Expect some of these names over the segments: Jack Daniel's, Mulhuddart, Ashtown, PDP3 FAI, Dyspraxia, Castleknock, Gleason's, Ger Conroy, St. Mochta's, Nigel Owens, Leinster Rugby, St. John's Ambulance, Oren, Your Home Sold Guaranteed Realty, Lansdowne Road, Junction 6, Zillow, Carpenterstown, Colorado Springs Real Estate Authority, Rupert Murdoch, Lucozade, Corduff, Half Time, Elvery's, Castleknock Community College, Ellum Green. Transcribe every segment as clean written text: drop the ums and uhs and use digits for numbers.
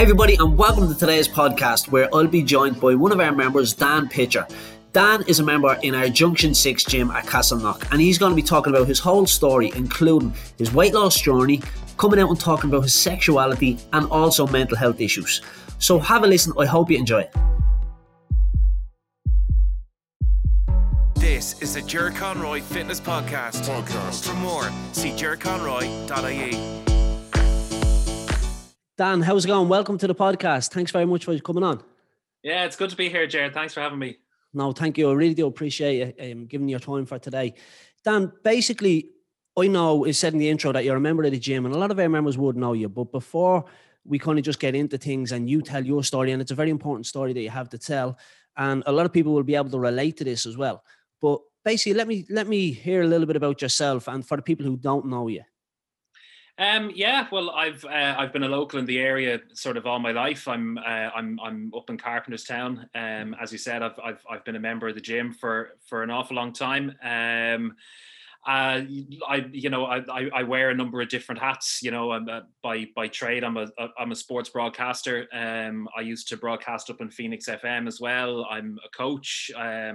Hey everybody, and welcome to today's podcast, where I'll be joined by one of our members, Dan Pitcher. Dan is a member in our Junction 6 gym at Castleknock, and he's going to be talking about his whole story, including his weight loss journey, coming out and talking about his sexuality and also mental health issues. So have a listen, I hope you enjoy it. This is the Ger Conroy Fitness Podcast. For more, see geraconroy.ie. Dan, how's it going? Welcome to the podcast. Thanks very much for coming on. Yeah, it's good to be here, Jared. Thanks for having me. No, thank you. I really do appreciate it, giving your time for today. Dan, basically, I know I said in the intro that you're a member of the gym, and a lot of our members would know you. But before we kind of just get into things and you tell your story, and it's a very important story that you have to tell, and a lot of people will be able to relate to this as well. But basically, let me hear a little bit about yourself and for the people who don't know you. Well, I've been a local in the area sort of all my life. I'm up in Carpenterstown. As you said, I've been a member of the gym for an awful long time. I wear a number of different hats. You know, by trade, I'm a sports broadcaster. I used to broadcast up in Phoenix FM as well. I'm a coach, a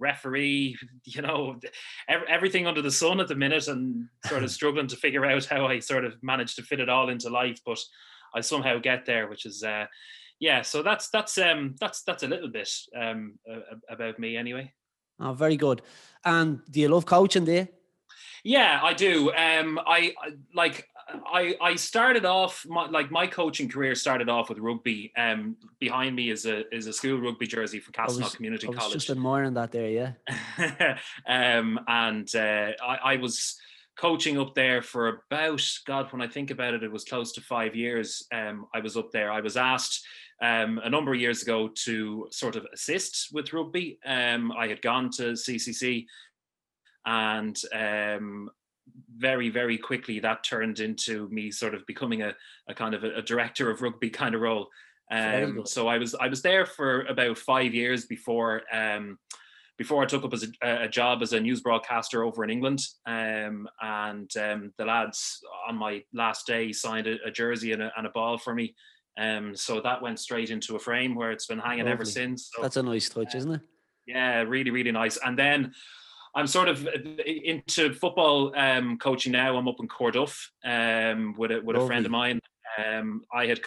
referee. You know, everything under the sun at the minute, and sort of struggling to figure out how I sort of managed to fit it all into life. But I somehow get there, which is So that's a little bit about me, anyway. Oh, very good. And do you love coaching there? Yeah, I do. I started off my coaching career started off with rugby. Behind me is a school rugby jersey from Castleknock Community College. I was just admiring that there, yeah. I was coaching up there for about, when I think about it, it was close to 5 years. I was up there. I was asked a number of years ago to sort of assist with rugby. I had gone to CCC, and very, very quickly that turned into me sort of becoming a kind of a director of rugby kind of role. So I was there for about 5 years before I took up as a job as a news broadcaster over in England. The lads on my last day signed a jersey and a ball for me. So that went straight into a frame where it's been hanging ever since. So, that's a nice touch, isn't it? Yeah, really, really nice. And then I'm sort of into football coaching now. I'm up in Corduff with a friend of mine. I had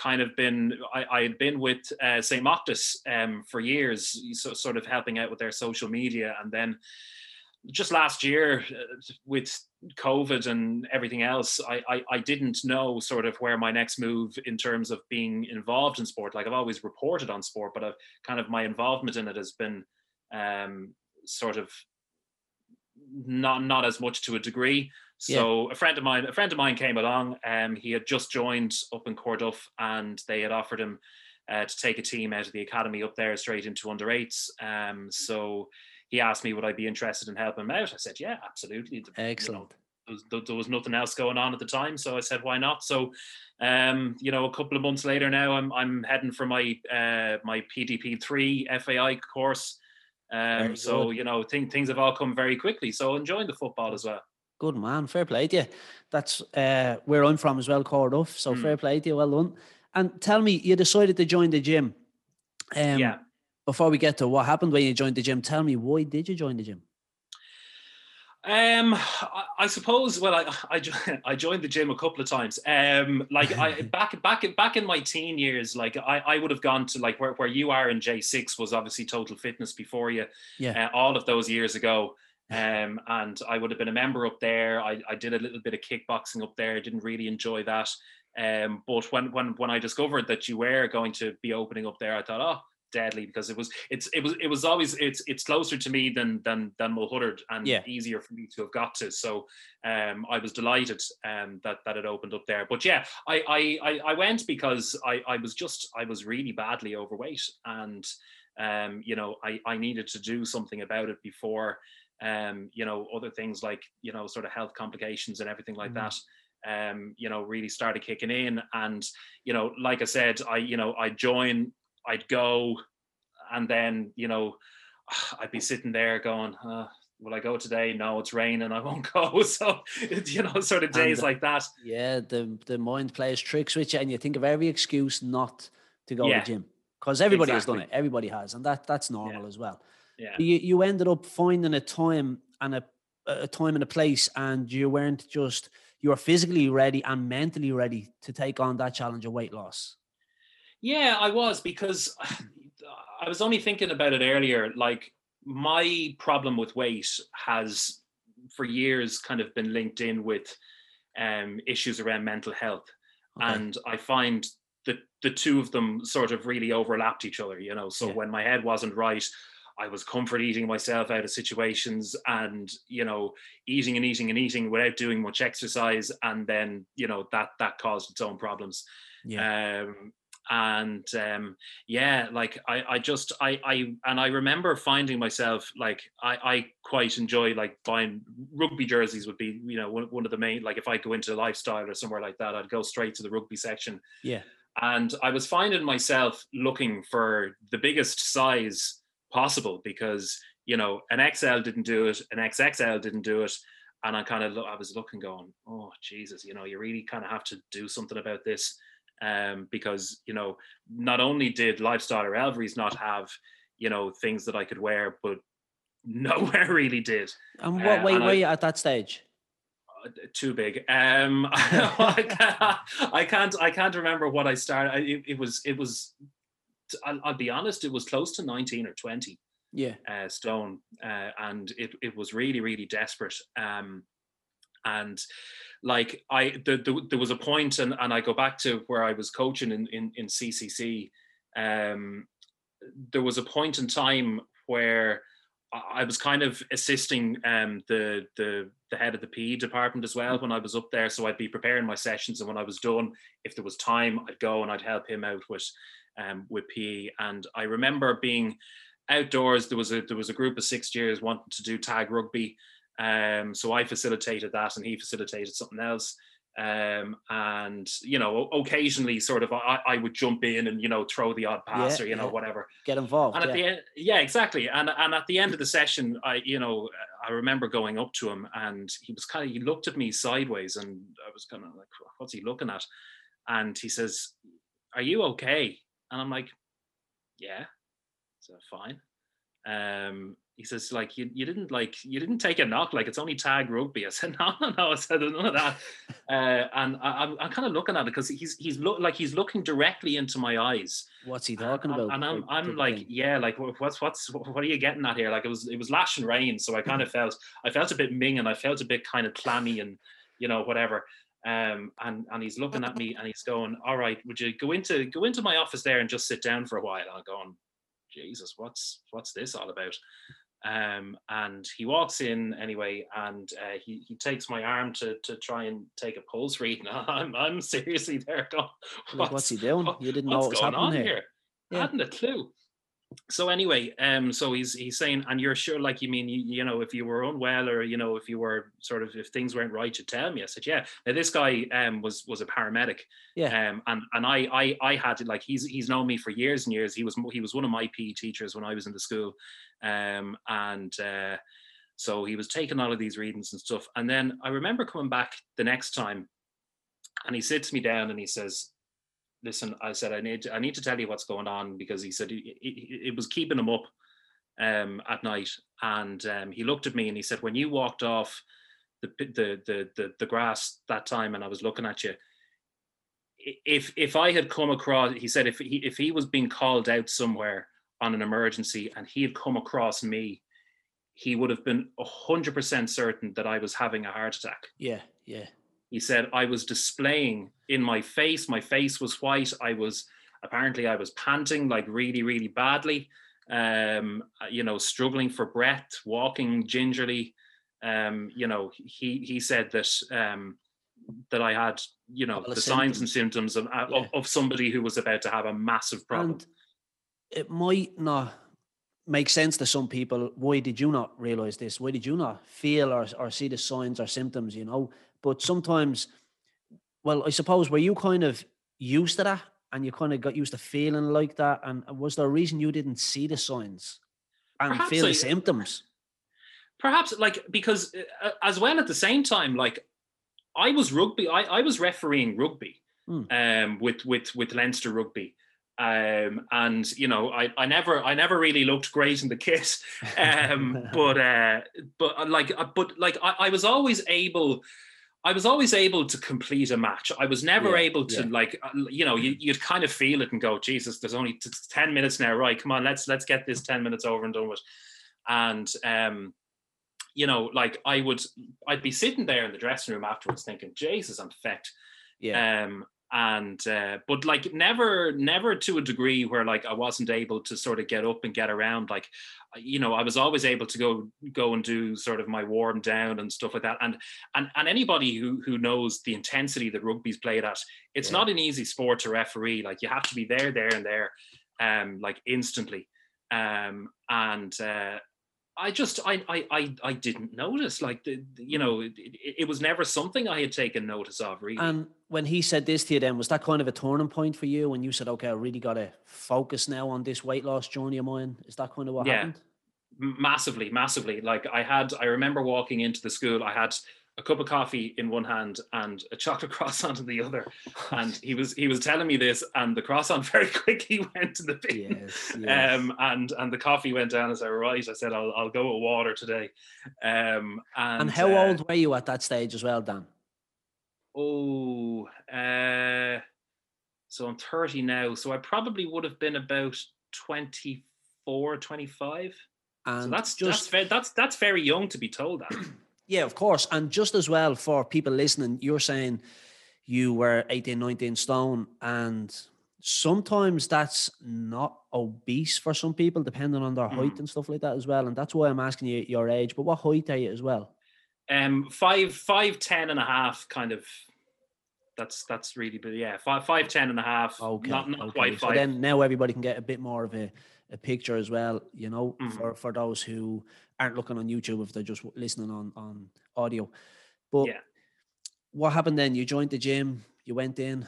been with St. Mochta's for years, so sort of helping out with their social media. And then just last year with COVID and everything else, I didn't know sort of where my next move in terms of being involved in sport. Like, I've always reported on sport, but I've kind of, my involvement in it has been sort of not as much to a degree. So yeah. a friend of mine came along. He had just joined up in Corduff, and they had offered him to take a team out of the academy up there straight into under eights. So he asked me, would I be interested in helping him out? I said, yeah, absolutely. Excellent. You know, there was nothing else going on at the time, so I said, why not? So, a couple of months later now, I'm heading for my my PDP3 FAI course. So, you know, things have all come very quickly. So enjoying the football as well. Good man, fair play to you. That's where I'm from as well, Corduff. So fair play to you, well done. And tell me, you decided to join the gym. Before we get to what happened when you joined the gym, tell me, why did you join the gym? I suppose. Well, I joined the gym a couple of times. Back in my teen years, like I would have gone to like where you are in J6 was obviously Total Fitness before you. Yeah. All of those years ago. And I would have been a member up there. I did a little bit of kickboxing up there. I didn't really enjoy that. But when I discovered that you were going to be opening up there, I thought, oh, deadly, because it was always it's closer to me than Mulhuddart, and easier for me to have got to. So I was delighted that it opened up there. But yeah, I went because I was really badly overweight, and I needed to do something about it before other things like, sort of health complications and everything like that. Really started kicking in, and like I said, I'd join, I'd go, and then I'd be sitting there going, will I go today? No, it's raining, I won't go. So, you know, sort of days like that. Yeah, the mind plays tricks with you, and you think of every excuse not to go to the gym, because everybody has done it. Everybody has, and that's normal as well. Yeah. You ended up finding a time and a time and a place, and you weren't just, you were physically ready and mentally ready to take on that challenge of weight loss. Yeah, I was, because I was only thinking about it earlier. Like, my problem with weight has for years kind of been linked in with issues around mental health. Okay. And I find that the two of them sort of really overlapped each other, you know? So when my head wasn't right, I was comfort eating myself out of situations and, you know, eating without doing much exercise. And then, you know, that caused its own problems. Yeah. I remember finding myself, like, I quite enjoy, like, buying rugby jerseys would be, you know, one of the main, like, if I go into Lifestyle or somewhere like that, I'd go straight to the rugby section. Yeah. And I was finding myself looking for the biggest size possible, because, you know, an XL didn't do it, an XXL didn't do it. And I was looking going, oh Jesus, you know, you really kind of have to do something about this. Because, you know, not only did Lifestyle or Elvery's not have, you know, things that I could wear, but nowhere really did. And what weight were you at that stage? Too big. I can't remember what I started. It was. I'll be honest, it was close to 19 or 20. Yeah. Stone, and it was really, really desperate. And like there was a point, and I go back to where I was coaching in CCC. There was a point in time where I was kind of assisting the head of the PE department as well when I was up there. So I'd be preparing my sessions, and when I was done, if there was time, I'd go and I'd help him out with PE. And I remember being outdoors. There was a group of 6th years wanting to do tag rugby. So I facilitated that, and he facilitated something else. And, you know, occasionally sort of I would jump in and, you know, throw the odd pass or, you know, whatever. Get involved. And at the end, exactly. And at the end of the session, I remember going up to him, and he looked at me sideways, and I was kind of like, what's he looking at? And he says, are you okay? And I'm like, yeah. So fine. He says, like, you didn't take a knock, like, it's only tag rugby. I said, no. I said, none of that. And I'm kind of looking at it, because he's looking directly into my eyes. What's he talking about? And I'm like, what are you getting at here? Like, it was lash and rain, so I kind of felt a bit ming, and I felt a bit kind of clammy, and, you know, whatever. And he's looking at me, and he's going, all right, would you go into my office there and just sit down for a while? And I'm going, Jesus, what's this all about? And he walks in anyway, and he takes my arm to try and take a pulse read, and I'm seriously there going, what's he doing? You didn't know what was happening here. Yeah. I hadn't a clue. So anyway, so he's saying, and you're sure, like, you mean, you know, if you were unwell, or, you know, if you were sort of, if things weren't right, you tell me. I said, yeah. Now this guy was a paramedic. Yeah. And I had to, like, he's known me for years and years. He was one of my PE teachers when I was in the school. So he was taking all of these readings and stuff. And then I remember coming back the next time, and he sits me down and he says, listen, I said, I need to tell you what's going on, because he said it was keeping him up at night. And he looked at me and he said, when you walked off the grass that time, and I was looking at you, if I had come across, he said, if he was being called out somewhere on an emergency and he had come across me, he would have been 100% certain that I was having a heart attack. Yeah, yeah. He said, I was displaying in my face was white. I was panting, like, really, really badly, you know, struggling for breath, walking gingerly. You know, he said that, that I had, you know, the signs and symptoms of somebody who was about to have a massive problem. And it might not make sense to some people. Why did you not realize this? Why did you not feel or see the signs or symptoms, you know? But sometimes, well, I suppose, were you kind of used to that, and you kind of got used to feeling like that? And was there a reason you didn't see the signs and feel the symptoms? Perhaps, like, because as well at the same time, like, I was rugby. I was refereeing rugby with Leinster Rugby. And you know, I never really looked great in the kit, but I was always able. I was always able to complete a match. I was never able to like, you know, you'd kind of feel it and go, Jesus, there's only 10 minutes now. Right. Come on, let's get this 10 minutes over and done with. And, you know, like I'd be sitting there in the dressing room afterwards thinking, Jesus, I'm fecked. Yeah. But like never to a degree where like I wasn't able to sort of get up and get around. Like, you know, I was always able to go and do sort of my warm down and stuff like that. And anybody who knows the intensity that rugby's played at, it's not an easy sport to referee. Like you have to be there and there, like instantly. I didn't notice, like, you know, it was never something I had taken notice of, really. And when he said this to you then, was that kind of a turning point for you when you said, okay, I really got to focus now on this weight loss journey of mine? Is that kind of what happened? Massively. Like I remember walking into the school, I had a cup of coffee in one hand and a chocolate croissant in the other. And he was telling me this, and the croissant very quickly went to the bin. Yes. And the coffee went down as I arrived. I said, I'll go with water today. And how old were you at that stage as well, Dan? So I'm 30 now. So I probably would have been about 24, 25. And so that's very young to be told that. Yeah, of course. And just as well for people listening, you're saying you were 18, 19 stone, and sometimes that's not obese for some people, depending on their height and stuff like that as well. And that's why I'm asking you your age, but what height are you as well? 5'10 and a half, kind of. That's really big. Yeah, 5'10 and a half. Okay. Not quite five. So then now everybody can get a bit more of a picture as well, you know, for those who aren't looking on YouTube, if they're just listening on audio. But what happened then? You joined the gym, you went in.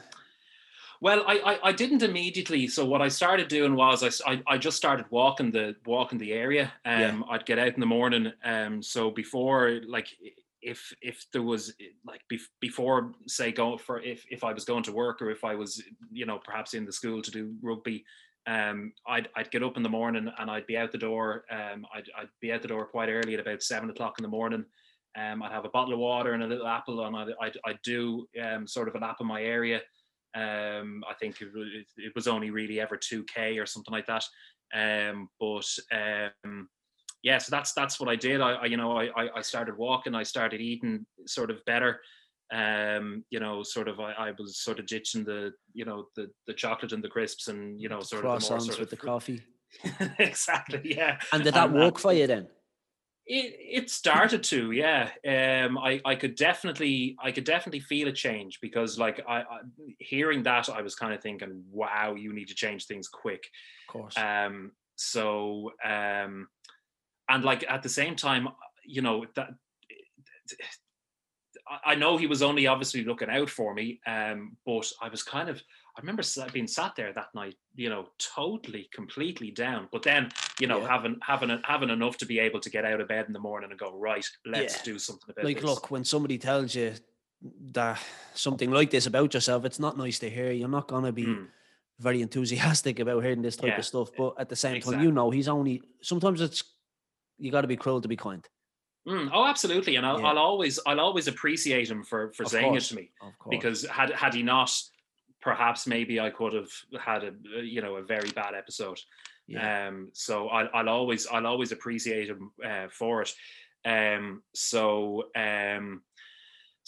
Well, I didn't immediately. So what I started doing was I just started walking the area. I'd get out in the morning. So before, like, if there was like before, say, going for if I was going to work, or if I was, you know, perhaps in the school to do rugby, I'd get up in the morning and I'd be out the door. I'd be out the door quite early at about 7 o'clock in the morning. I'd have a bottle of water and a little apple, and I'd do sort of an app in my area. I think it was only really ever 2K or something like that. So that's what I did. I started walking. I started eating sort of better. You know, sort of, I was sort of ditching the, you know, the chocolate and the crisps and, you know, sort of the more sort of with the coffee. Exactly. Yeah. And did that work for you then? It started to, yeah. I could definitely feel a change, because like I hearing that, I was kind of thinking, wow, you need to change things quick. Of course. And like at the same time, you know, that I know he was only obviously looking out for me, but I was kind of, I remember being sat there that night, you know, totally, completely down. But then, you know, having enough to be able to get out of bed in the morning and go, right, let's do something about this. Like, look, when somebody tells you that something like this about yourself, it's not nice to hear. You're not going to be very enthusiastic about hearing this type of stuff. But at the same time, you know, he's only, sometimes it's, you got to be cruel to be kind. Oh, absolutely, and I'll always appreciate him for saying it to me, because had he not, perhaps maybe I could have had a, you know, a very bad episode. Yeah. So I'll always appreciate him for it. So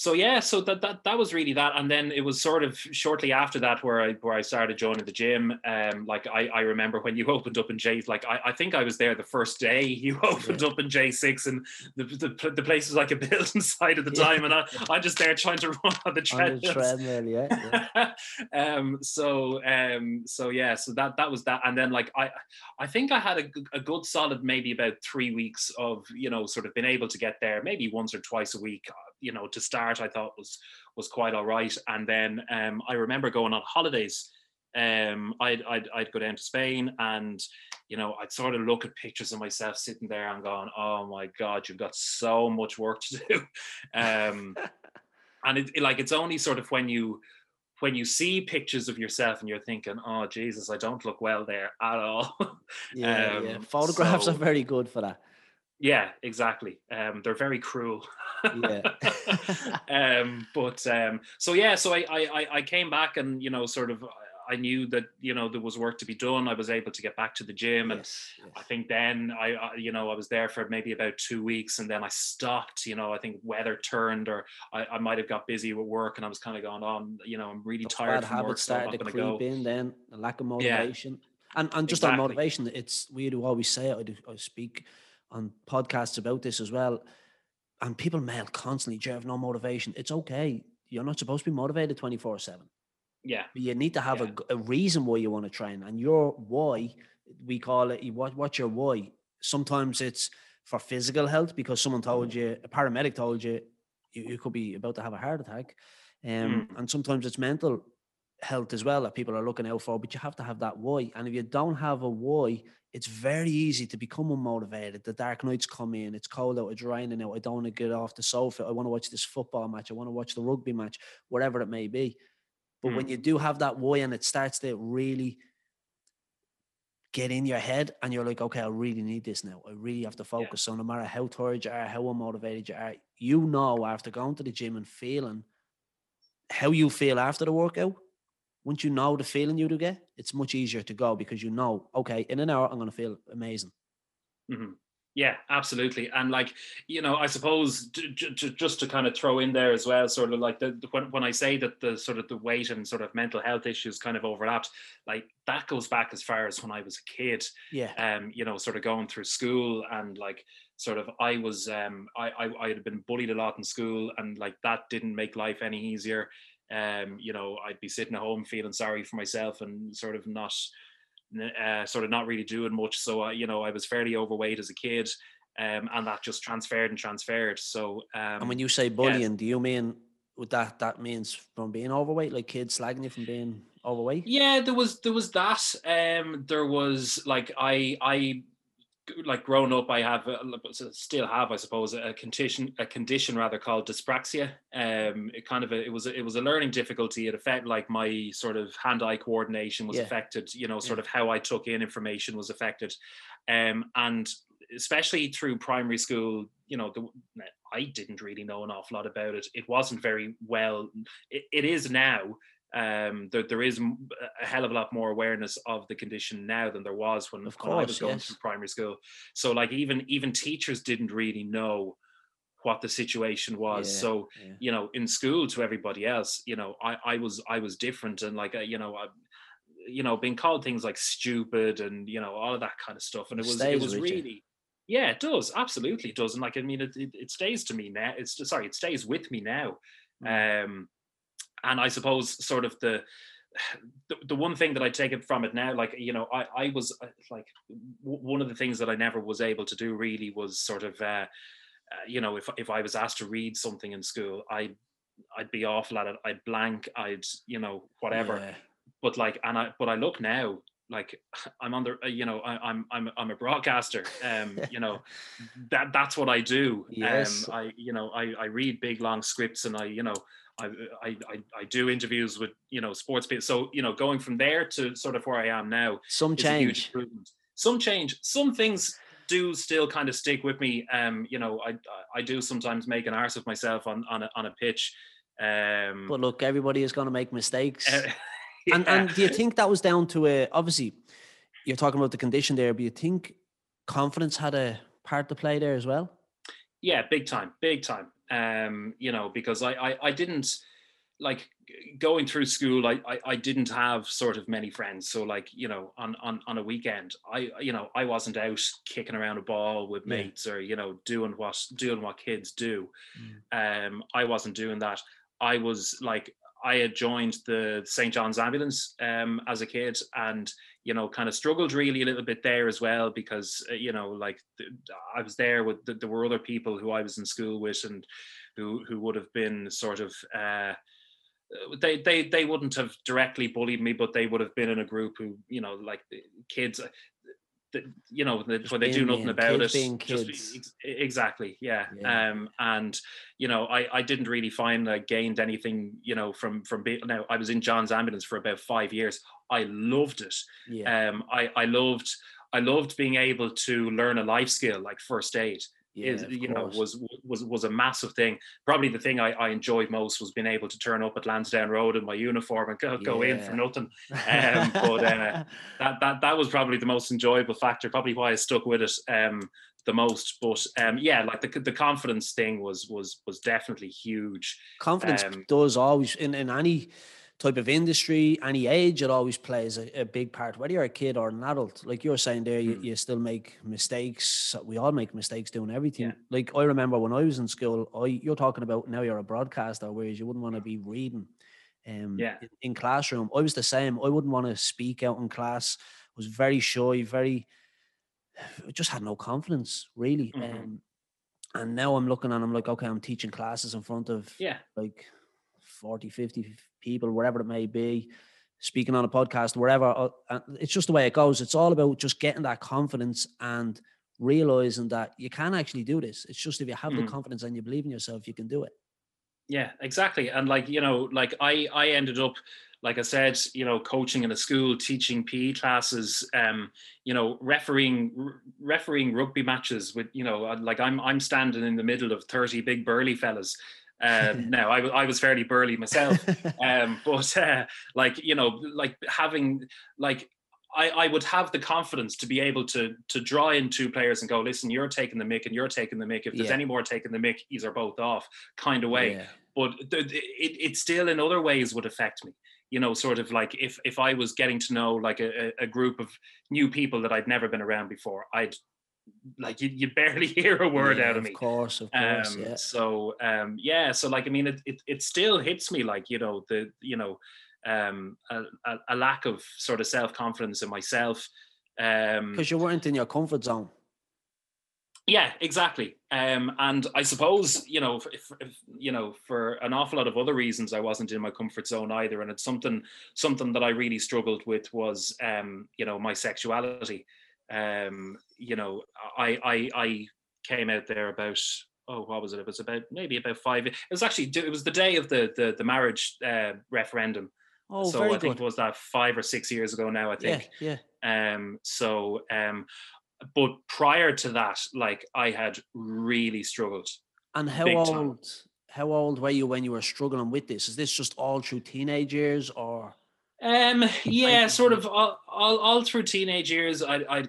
that was really that, and then it was sort of shortly after that where I started joining the gym. Like I remember when you opened up in J, like I think I was there the first day you opened up in J6, and the place was like a building site at the time, and I'm just there trying to run on the treadmill. So that was that, and then like I think I had a good solid maybe about 3 weeks of, you know, sort of being able to get there maybe once or twice a week. You know, to start, I thought was quite all right. And then I remember going on holidays. I'd go down to Spain, and you know, I'd sort of look at pictures of myself sitting there and going, oh my God, you've got so much work to do. And it's only sort of when you see pictures of yourself and you're thinking, oh Jesus, I don't look well there at all. Yeah, yeah. Photographs are very good for that. Yeah, exactly. They're very cruel. Yeah. So I came back and, you know, sort of, I knew that, you know, there was work to be done. I was able to get back to the gym. And yes. I think then I was there for maybe about 2 weeks and then I stopped, you know, I think weather turned or I might've got busy with work and I was kind of going on, you know, I'm really tired. Bad habits started to creep in then, the lack of motivation. Yeah. And just exactly. On motivation, it's weird to always say it. I speak on podcasts about this as well. And people mail constantly, you have no motivation. It's okay. You're not supposed to be motivated 24/7. Yeah. But you need to have a reason why you want to train, and your why, we call it, what's your why? Sometimes it's for physical health because someone told you, a paramedic told you, you could be about to have a heart attack. And sometimes it's mental health as well that people are looking out for, but you have to have that why. And if you don't have a why, it's very easy to become unmotivated. The dark nights come in, it's cold out, it's raining out, I don't want to get off the sofa, I want to watch this football match, I want to watch the rugby match, whatever it may be. But when you do have that why and it starts to really get in your head and you're like, okay, I really need this now. I really have to focus. Yeah. So no matter how tired you are, how unmotivated you are, you know, after going to the gym and feeling how you feel after the workout, once you know the feeling you do get, it's much easier to go because you know, okay, in an hour, I'm going to feel amazing. Mm-hmm. Yeah, absolutely. And like, you know, I suppose just to kind of throw in there as well, sort of like when I say that the sort of the weight and sort of mental health issues kind of overlapped, like that goes back as far as when I was a kid, you know, sort of going through school and like, sort of, I was, I had been bullied a lot in school and like that didn't make life any easier. You know, I'd be sitting at home feeling sorry for myself and sort of not really doing much. So I was fairly overweight as a kid, and that just transferred. So and when you say bullying, do you mean that means from being overweight, like kids slagging you from being overweight? Yeah, there was that. There was like I like growing up, I have a condition rather called dyspraxia. It was a learning difficulty. It affected like my sort of hand-eye coordination was affected, you know, sort of how I took in information was affected. And especially through primary school, you know, I didn't really know an awful lot about it. It wasn't very well, it is now. There is a hell of a lot more awareness of the condition now than there was when I was going through primary school. So like even teachers didn't really know what the situation was. You know, in school to everybody else, you know, I was different and like, I being called things like stupid and, you know, all of that kind of stuff. And it does. Absolutely it does. And like, I mean, it stays to me now. It stays with me now. Mm. And I suppose sort of the one thing that I take it from it now, like, you know, I was like, one of the things that I never was able to do really was sort of, you know, if I was asked to read something in school, I'd be awful at it. I'd blank, I'd, you know, whatever. Yeah. But like, but I look now, like I'm on the, you know, I'm a broadcaster, you know, that's what I do. Yes. I read big, long scripts and I do interviews with, you know, sports people. So, you know, going from there to sort of where I am now, some change, some things do still kind of stick with me. You know, I do sometimes make an arse of myself on a pitch. But look, everybody is going to make mistakes. Yeah. And do you think that was down to obviously you're talking about the condition there, but you think confidence had a part to play there as well? Yeah, big time. You know, because I didn't like going through school, I didn't have sort of many friends. So like, you know, on a weekend, I wasn't out kicking around a ball with mates or, you know, doing what kids do. Mm. I wasn't doing that. I was like, I had joined the St. John's Ambulance as a kid and, you know, kind of struggled really a little bit there as well because, you know, like I was there with, there were other people who I was in school with and who would have been sort of, they wouldn't have directly bullied me, but they would have been in a group who, you know, like kids, you know, when they do nothing about it. Just, exactly, yeah. Yeah. And, you know, I didn't really find I gained anything, you know, from being, now I was in John's Ambulance for about 5 years. I loved it. Yeah. I loved being able to learn a life skill like first aid. Yeah, you know, was a massive thing. Probably the thing I enjoyed most was being able to turn up at Lansdowne Road in my uniform and go in for nothing. But that was probably the most enjoyable factor. Probably why I stuck with it the most. But yeah, like the confidence thing was definitely huge. Confidence does always in any type of industry, any age, it always plays a big part, whether you're a kid or an adult. Like you're saying there, you still make mistakes. We all make mistakes doing everything. Yeah. Like I remember when I was in school, you're talking about now you're a broadcaster, whereas you wouldn't want to be reading in classroom. I was the same. I wouldn't want to speak out in class. I was very shy, just had no confidence, really. Mm-hmm. And now I'm looking and I'm like, okay, I'm teaching classes in front of 40, 50 people, wherever it may be, speaking on a podcast, wherever. It's just the way it goes. It's all about just getting that confidence and realizing that you can actually do this. It's just if you have the confidence and you believe in yourself, you can do it. Yeah, exactly. And like, you know, like I ended up, like I said, you know, coaching in a school, teaching PE classes, you know, refereeing rugby matches with, you know, like I'm standing in the middle of 30 big burly fellas. Now I was fairly burly myself, but like, you know, like having like I would have the confidence to be able to draw in two players and go, listen, you're taking the mick and you're taking the mick. If there's any more taking the mick, these are both off kind of way. Yeah. But it still in other ways would affect me. You know, sort of like if I was getting to know like a group of new people that I'd never been around before, I'd like you barely hear a word out of me. Of course. Yeah. So so like I mean, it still hits me like, you know, a lack of sort of self-confidence in myself. Because you weren't in your comfort zone. Yeah, exactly. And I suppose, you know, if, you know, for an awful lot of other reasons, I wasn't in my comfort zone either. And it's something that I really struggled with was, you know, my sexuality. You know, I came out there about, it was about maybe about 5 years. It was actually, it was the day of the marriage referendum. Oh, so very good. I think it was that 5 or 6 years ago now, I think. Yeah. But prior to that, like I had really struggled. And how old were you when you were struggling with this? Is this just all through teenage years or? Yeah, sort of all through teenage years, I'd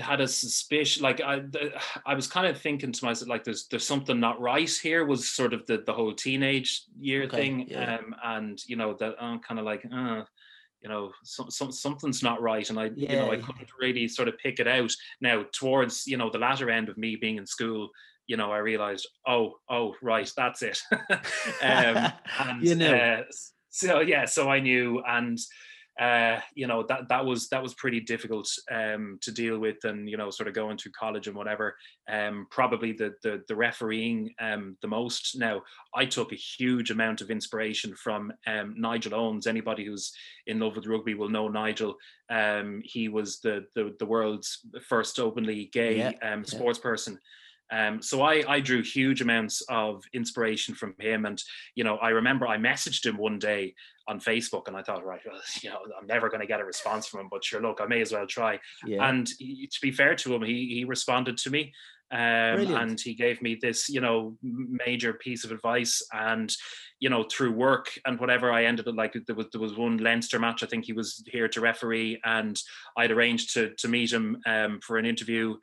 had a suspicion, like I was kind of thinking to myself, like there's something not right here was sort of the whole teenage year thing. Yeah. And you know, that I'm kind of like, you know, something's not right. And you know, I couldn't really sort of pick it out. Now towards, you know, the latter end of me being in school, you know, I realized, oh, right, that's it. And, you know. So I knew, and you know that was pretty difficult to deal with, and you know, sort of going through college and whatever. Probably the refereeing the most. Now, I took a huge amount of inspiration from Nigel Owens. Anybody who's in love with rugby will know Nigel. He was the world's first openly gay sports person. So I drew huge amounts of inspiration from him. And, you know, I remember I messaged him one day on Facebook and I thought, right, well, you know, I'm never going to get a response from him, but sure, look, I may as well try. Yeah. And to be fair to him, he responded to me and he gave me this, you know, major piece of advice. And, you know, through work and whatever, I ended up like there was one Leinster match. I think he was here to referee and I'd arranged to meet him for an interview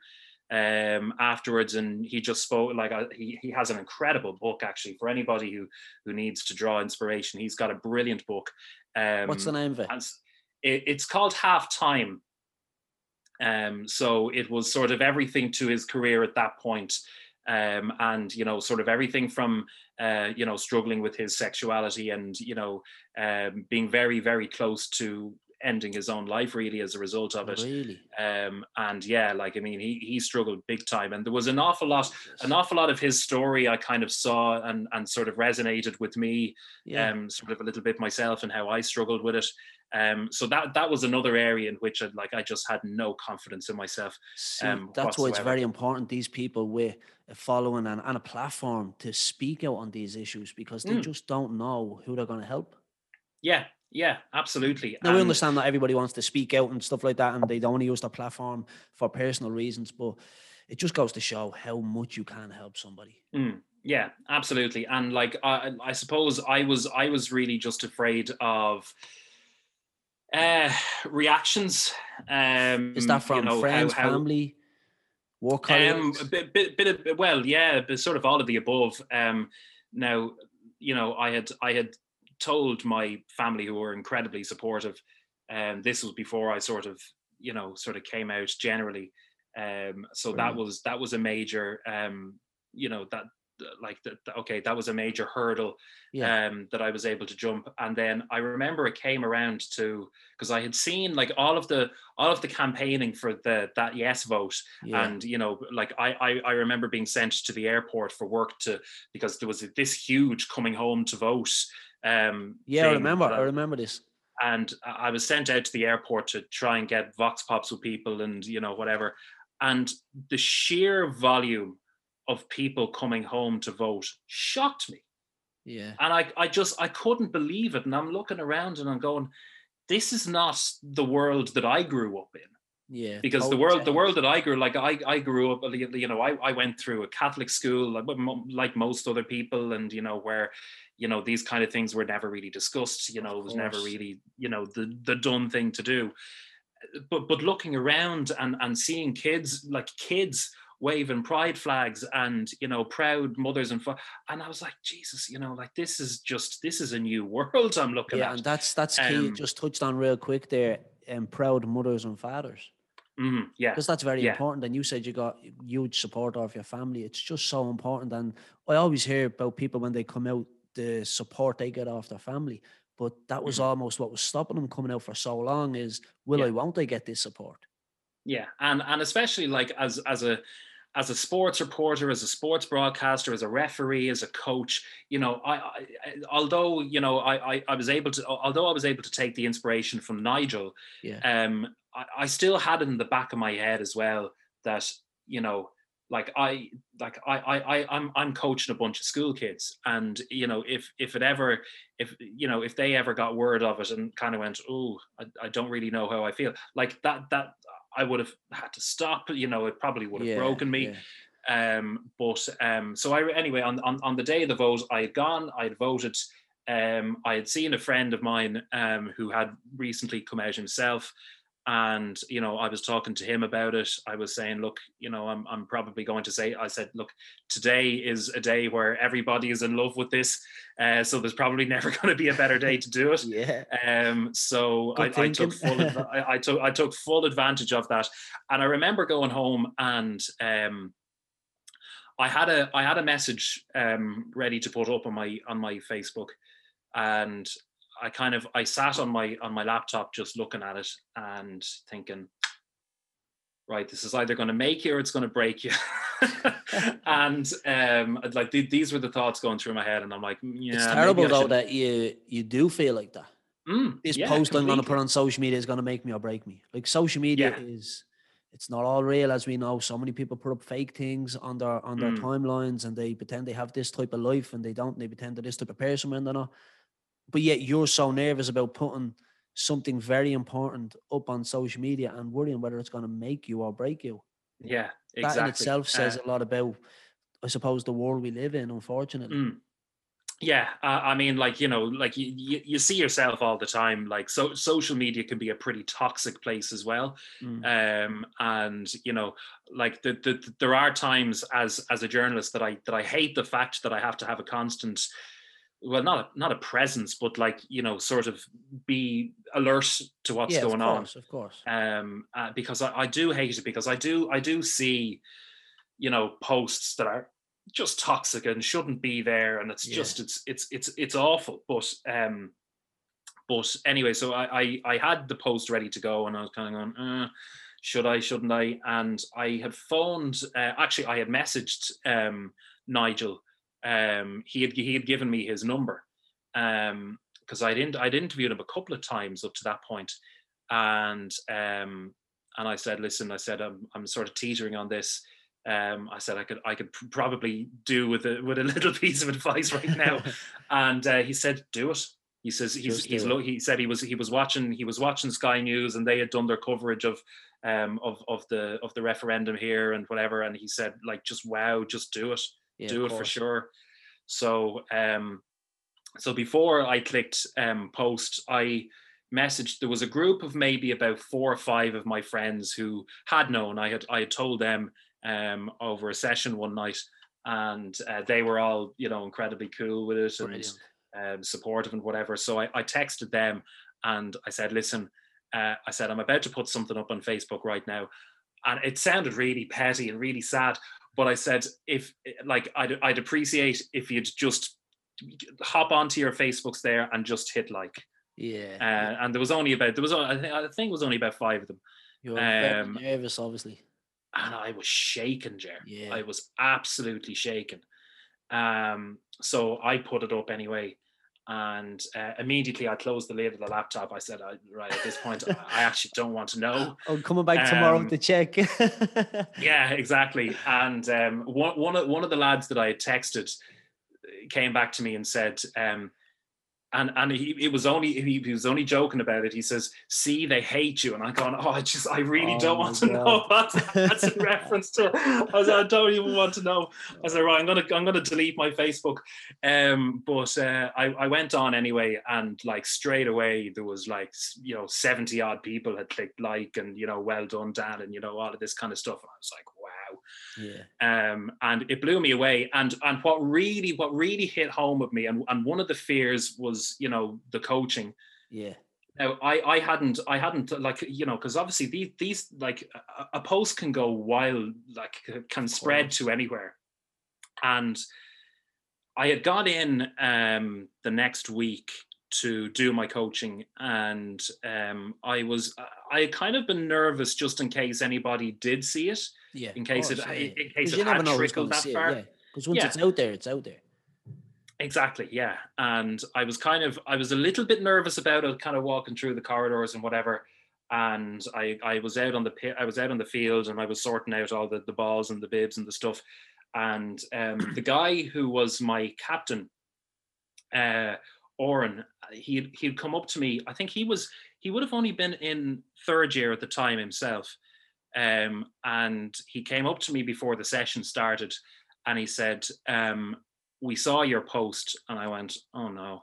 afterwards, and he just spoke like he has an incredible book actually for anybody who needs to draw inspiration. He's got a brilliant book. What's the name of it? It's called Half Time. So it was sort of everything to his career at that point. And you know, sort of everything from you know, struggling with his sexuality and you know, being very, very close to ending his own life really as a result of it. Really? And yeah, like, I mean, he struggled big time, and there was an awful lot of his story I kind of saw and sort of resonated with me, sort of a little bit myself and how I struggled with it. So that was another area in which I just had no confidence in myself. That's whatsoever. Why it's very important, these people with a following and a platform, to speak out on these issues, because they just don't know who they're going to help. Yeah, absolutely. Now, we understand that everybody wants to speak out and stuff like that, and they don't want to use their platform for personal reasons, but it just goes to show how much you can help somebody. Yeah, absolutely. And I suppose I was really just afraid of reactions. Is that from friends, family, work colleagues? Sort of all of the above. Now, you know, I had told my family, who were incredibly supportive, and this was before I sort of came out generally. So Brilliant. that was a major, that was a major hurdle that I was able to jump. And then I remember it came around to, because I had seen all of the campaigning for that yes vote, and I remember being sent to the airport for work because there was this huge coming home to vote thing. I remember this. And I was sent out to the airport to try and get vox pops with people and whatever, and the sheer volume of people coming home to vote shocked me. Yeah. And I just couldn't believe it. And I'm looking around and I'm going, this is not the world that I grew up in. Yeah. Because the world that I grew, I grew up, I went through a Catholic school, like most other people, and, where, these kind of things were never really discussed, it was never really, the done thing to do. But looking around and seeing kids waving pride flags and proud mothers and I was like, Jesus, this is a new world I'm looking at. And that's key. You just touched on real quick there, proud mothers and fathers. Mm-hmm, yeah, because that's very important. And you said you got huge support of your family. It's just so important. And I always hear about people when they come out, the support they get off their family. But that was almost what was stopping them coming out for so long. Is won't I get this support? Yeah, and especially as a sports reporter, as a sports broadcaster, as a referee, as a coach, I was able to take the inspiration from Nigel, I still had it in the back of my head as well that, I'm coaching a bunch of school kids, and if they ever got word of it and kind of went, oh, I don't really know how I feel, like that I would have had to stop, it probably would have broken me. Yeah. On the day of the vote, I had gone, I had voted. I had seen a friend of mine who had recently come out himself, and, I was talking to him about it. I was saying, look, I'm probably going to say, I said, look, today is a day where everybody is in love with this. So there's probably never going to be a better day to do it. Yeah. So I took full advantage of that. And I remember going home and I had a message ready to put up on my Facebook, and I sat on my laptop just looking at it and thinking, right, this is either going to make you or it's going to break you. And these were the thoughts going through my head, and I'm like, yeah, it's terrible though that you do feel like that. This post completely. I'm going to put on social media is going to make me or break me. Like, social media it's not all real, as we know. So many people put up fake things on their timelines, and they pretend they have this type of life, and they don't. They pretend they're this type of person when they're not. But yet you're so nervous about putting something very important up on social media and worrying whether it's going to make you or break you. Yeah, exactly. That in itself says a lot about, I suppose, the world we live in, unfortunately. Yeah, I mean, you see yourself all the time. Like, so social media can be a pretty toxic place as well. And there are times as a journalist that I hate the fact that I have to have a constant, well, not a presence, but sort of be alert to what's going on. Of course. Because I do hate it, because I do see, posts that are just toxic and shouldn't be there, and it's just it's awful. But But anyway, so I had the post ready to go, and I was kind of going, should I, shouldn't I? And I had phoned, actually I had messaged Nigel. He had given me his number, because I'd interviewed him a couple of times up to that point. And I said, listen, I said, I'm sort of teetering on this. I said, I could probably do with a little piece of advice right now. And he said, do it. He says, he said he was watching Sky News, and they had done their coverage of the referendum here and whatever. And he said, like, just wow, just do it, do it for sure. So, so before I clicked post, I messaged, there was a group of maybe about 4 or 5 of my friends who had known. I had told them over a session one night, and they were all, you know, incredibly cool with it and supportive and whatever. So I texted them and I said, listen, I said, I'm about to put something up on Facebook right now. And it sounded really petty and really sad, but I said, if like, I'd appreciate if you'd just hop onto your Facebooks there and just hit like. Yeah. And there was only about, I think it was only about 5 of them. You were very nervous, obviously. And I was shaken, Ger. Yeah. I was absolutely shaken. So I put it up anyway, and immediately I closed the lid of the laptop. I said, right, at this point, I actually don't want to know. I'm coming back tomorrow to check. Yeah, exactly. And one of the lads that I had texted came back to me and said, he was only joking about it. He says, "See, they hate you," and I gone, "Oh, I really don't want to know." That's a reference to. I said, "I don't even want to know." I said, "Right, I'm gonna delete my Facebook." But I went on anyway, and like straight away there was like 70 odd people had clicked like, and well done, Dan, and all of this kind of stuff. And I was like, wow. Yeah. And it blew me away. And what really hit home with me, and one of the fears was, the coaching. Yeah. Now I hadn't like, because obviously these like a post can go wild, like can spread to anywhere. And I had got in the next week to do my coaching, and I had kind of been nervous just in case anybody did see it. Yeah. In case it had trickled that far. Yeah. Because once it's out there, it's out there. Exactly. Yeah. And I was a little bit nervous about it, kind of walking through the corridors and whatever. And I was out on the field, and I was sorting out all the balls and the bibs and the stuff. And the guy who was my captain, Oren, he'd come up to me. I think he would have only been in 3rd year at the time himself. And he came up to me before the session started, and he said, "We saw your post," and I went, "Oh no!"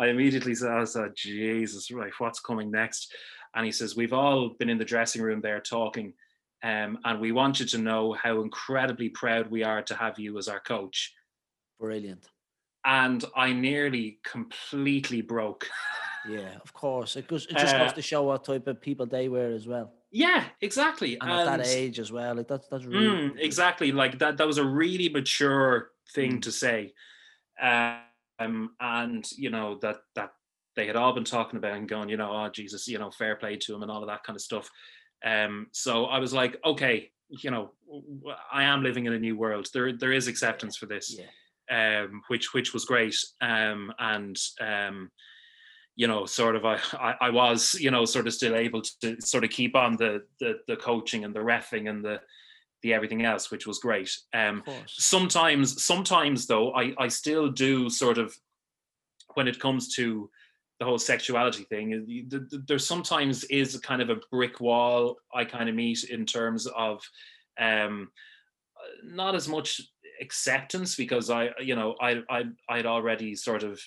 I immediately said, "I said, Jesus, right, what's coming next?" And he says, "We've all been in the dressing room there talking, and we want you to know how incredibly proud we are to have you as our coach." Brilliant. And I nearly completely broke. Yeah, of course. It just goes to show what type of people they were as well. Yeah, exactly. And at that age as well. Like that's really exactly. Like that was a really mature thing to say. And that they had all been talking about and going, oh Jesus, fair play to him and all of that kind of stuff. So I was like, okay, I am living in a new world. There is acceptance for this. Yeah. Which was great. I was, sort of still able to sort of keep on the coaching and the reffing and the everything else, which was great. Sometimes though, I still do sort of, when it comes to the whole sexuality thing, there sometimes is kind of a brick wall I kind of meet in terms of not as much acceptance, because I had already sort of,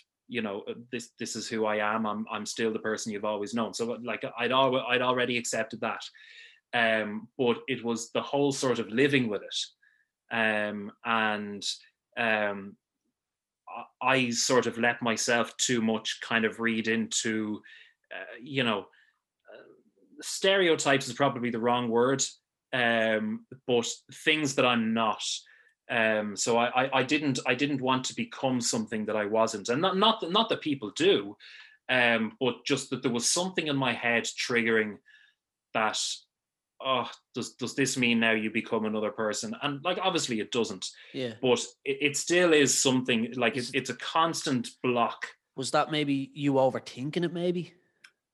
this is who I am. I'm still the person you've always known. So like I'd already accepted that, but it was the whole sort of living with it, and I sort of let myself too much kind of read into, stereotypes is probably the wrong word, but things that I'm not. So I didn't want to become something that I wasn't, and not that people do, But just that there was something in my head triggering that, oh, does this mean now you become another person? And like, obviously it doesn't. Yeah. But it still is something, like it's a constant block. Was that maybe you overthinking it maybe?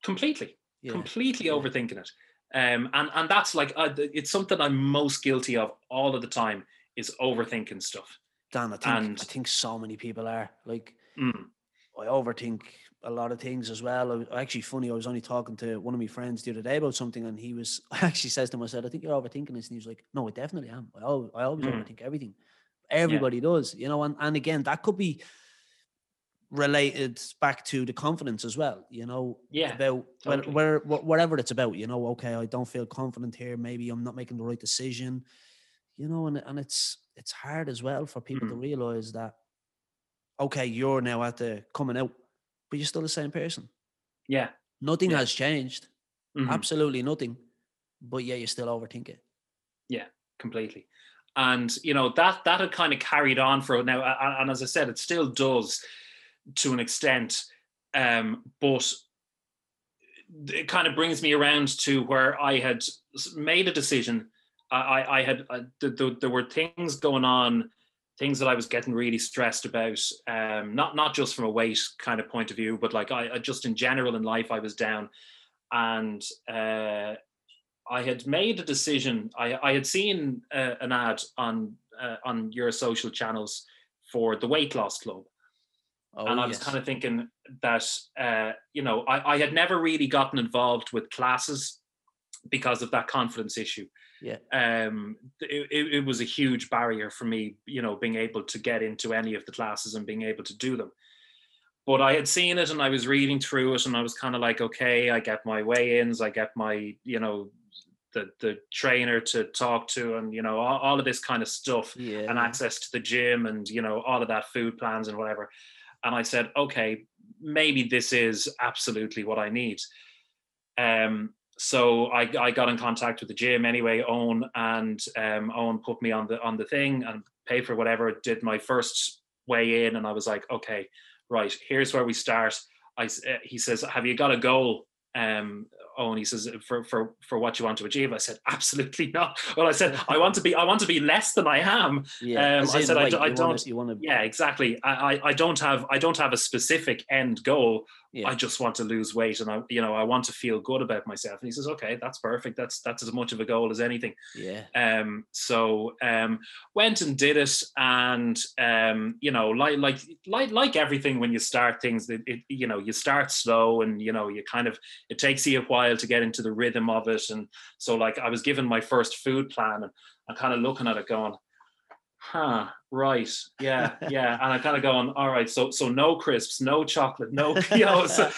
Completely. Yeah. Completely overthinking it. And that's like, it's something I'm most guilty of all of the time is overthinking stuff. Dan, I think so many people are. Like, I overthink a lot of things as well. Actually, funny, I was only talking to one of my friends the other day about something, and I actually said to him, I said, I think you're overthinking this. And he was like, no, I definitely am. I always overthink everything. Everybody does, you know, and again, that could be related back to the confidence as well, you know, about totally. Whatever it's about, you know, okay, I don't feel confident here. Maybe I'm not making the right decision, you know, and it's hard as well for people to realize that, okay, you're now at the coming out, but you're still the same person. Yeah. Nothing has changed. Mm-hmm. Absolutely nothing. But yeah, you still overthink it. Yeah, completely. And, you know, that had kind of carried on for now. And as I said, it still does to an extent. But it kind of brings me around to where I had made a decision. There were things going on, things that I was getting really stressed about, not just from a weight kind of point of view, but like I just in general in life, I was down. And I had made a decision. I had seen an ad on your social channels for the Weight Loss Club. Oh, and I was kind of thinking that, you know, I had never really gotten involved with classes because of that confidence issue. Yeah. It was a huge barrier for me, you know, being able to get into any of the classes and being able to do them. But I had seen it and I was reading through it and I was kind of like, okay, I get my weigh-ins, I get my, you know, the trainer to talk to and, you know, all of this kind of stuff and access to the gym and, you know, all of that, food plans and whatever. And I said, okay, maybe this is absolutely what I need. So I got in contact with the gym anyway, Owen, and Owen put me on the thing and paid for whatever, did my first weigh in. And I was like, okay, right, here's where we start. He says, have you got a goal? Owen, he says, for what you want to achieve? I said, absolutely not. Well, I said, I want to be less than I am. Yeah, I said, I don't. Yeah, exactly. I don't have a specific end goal. Yeah. I just want to lose weight, and I want to feel good about myself. And he says, okay, that's perfect. That's as much of a goal as anything. Yeah. So went and did it, and you know, like everything, when you start things, you know, you start slow, and you know, you kind of, it takes you a while to get into the rhythm of it. And so like I was given my first food plan and I'm kind of looking at it going, huh, right, yeah. And I'm kind of going, all right, so no crisps, no chocolate, no, you know, so,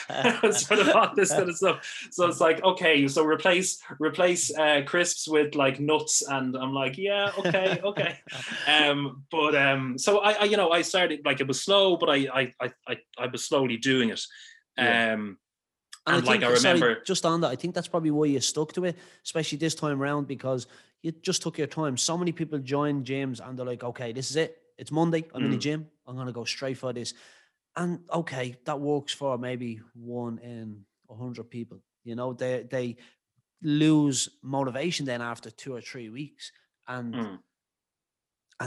sort of all this kind of stuff. So it's like, okay, so replace crisps with like nuts. And I'm like, yeah, okay. So I you know, I started, like, it was slow, but I was slowly doing it. Yeah. And I remember, sorry, just on that, I think that's probably why you stuck to it, especially this time around, because you just took your time. So many people join gyms and they're like, okay, this is it. It's Monday. I'm in the gym. I'm going to go straight for this. And okay, that works for maybe 1 in 100 people. You know, they lose motivation then after 2 or 3 weeks. And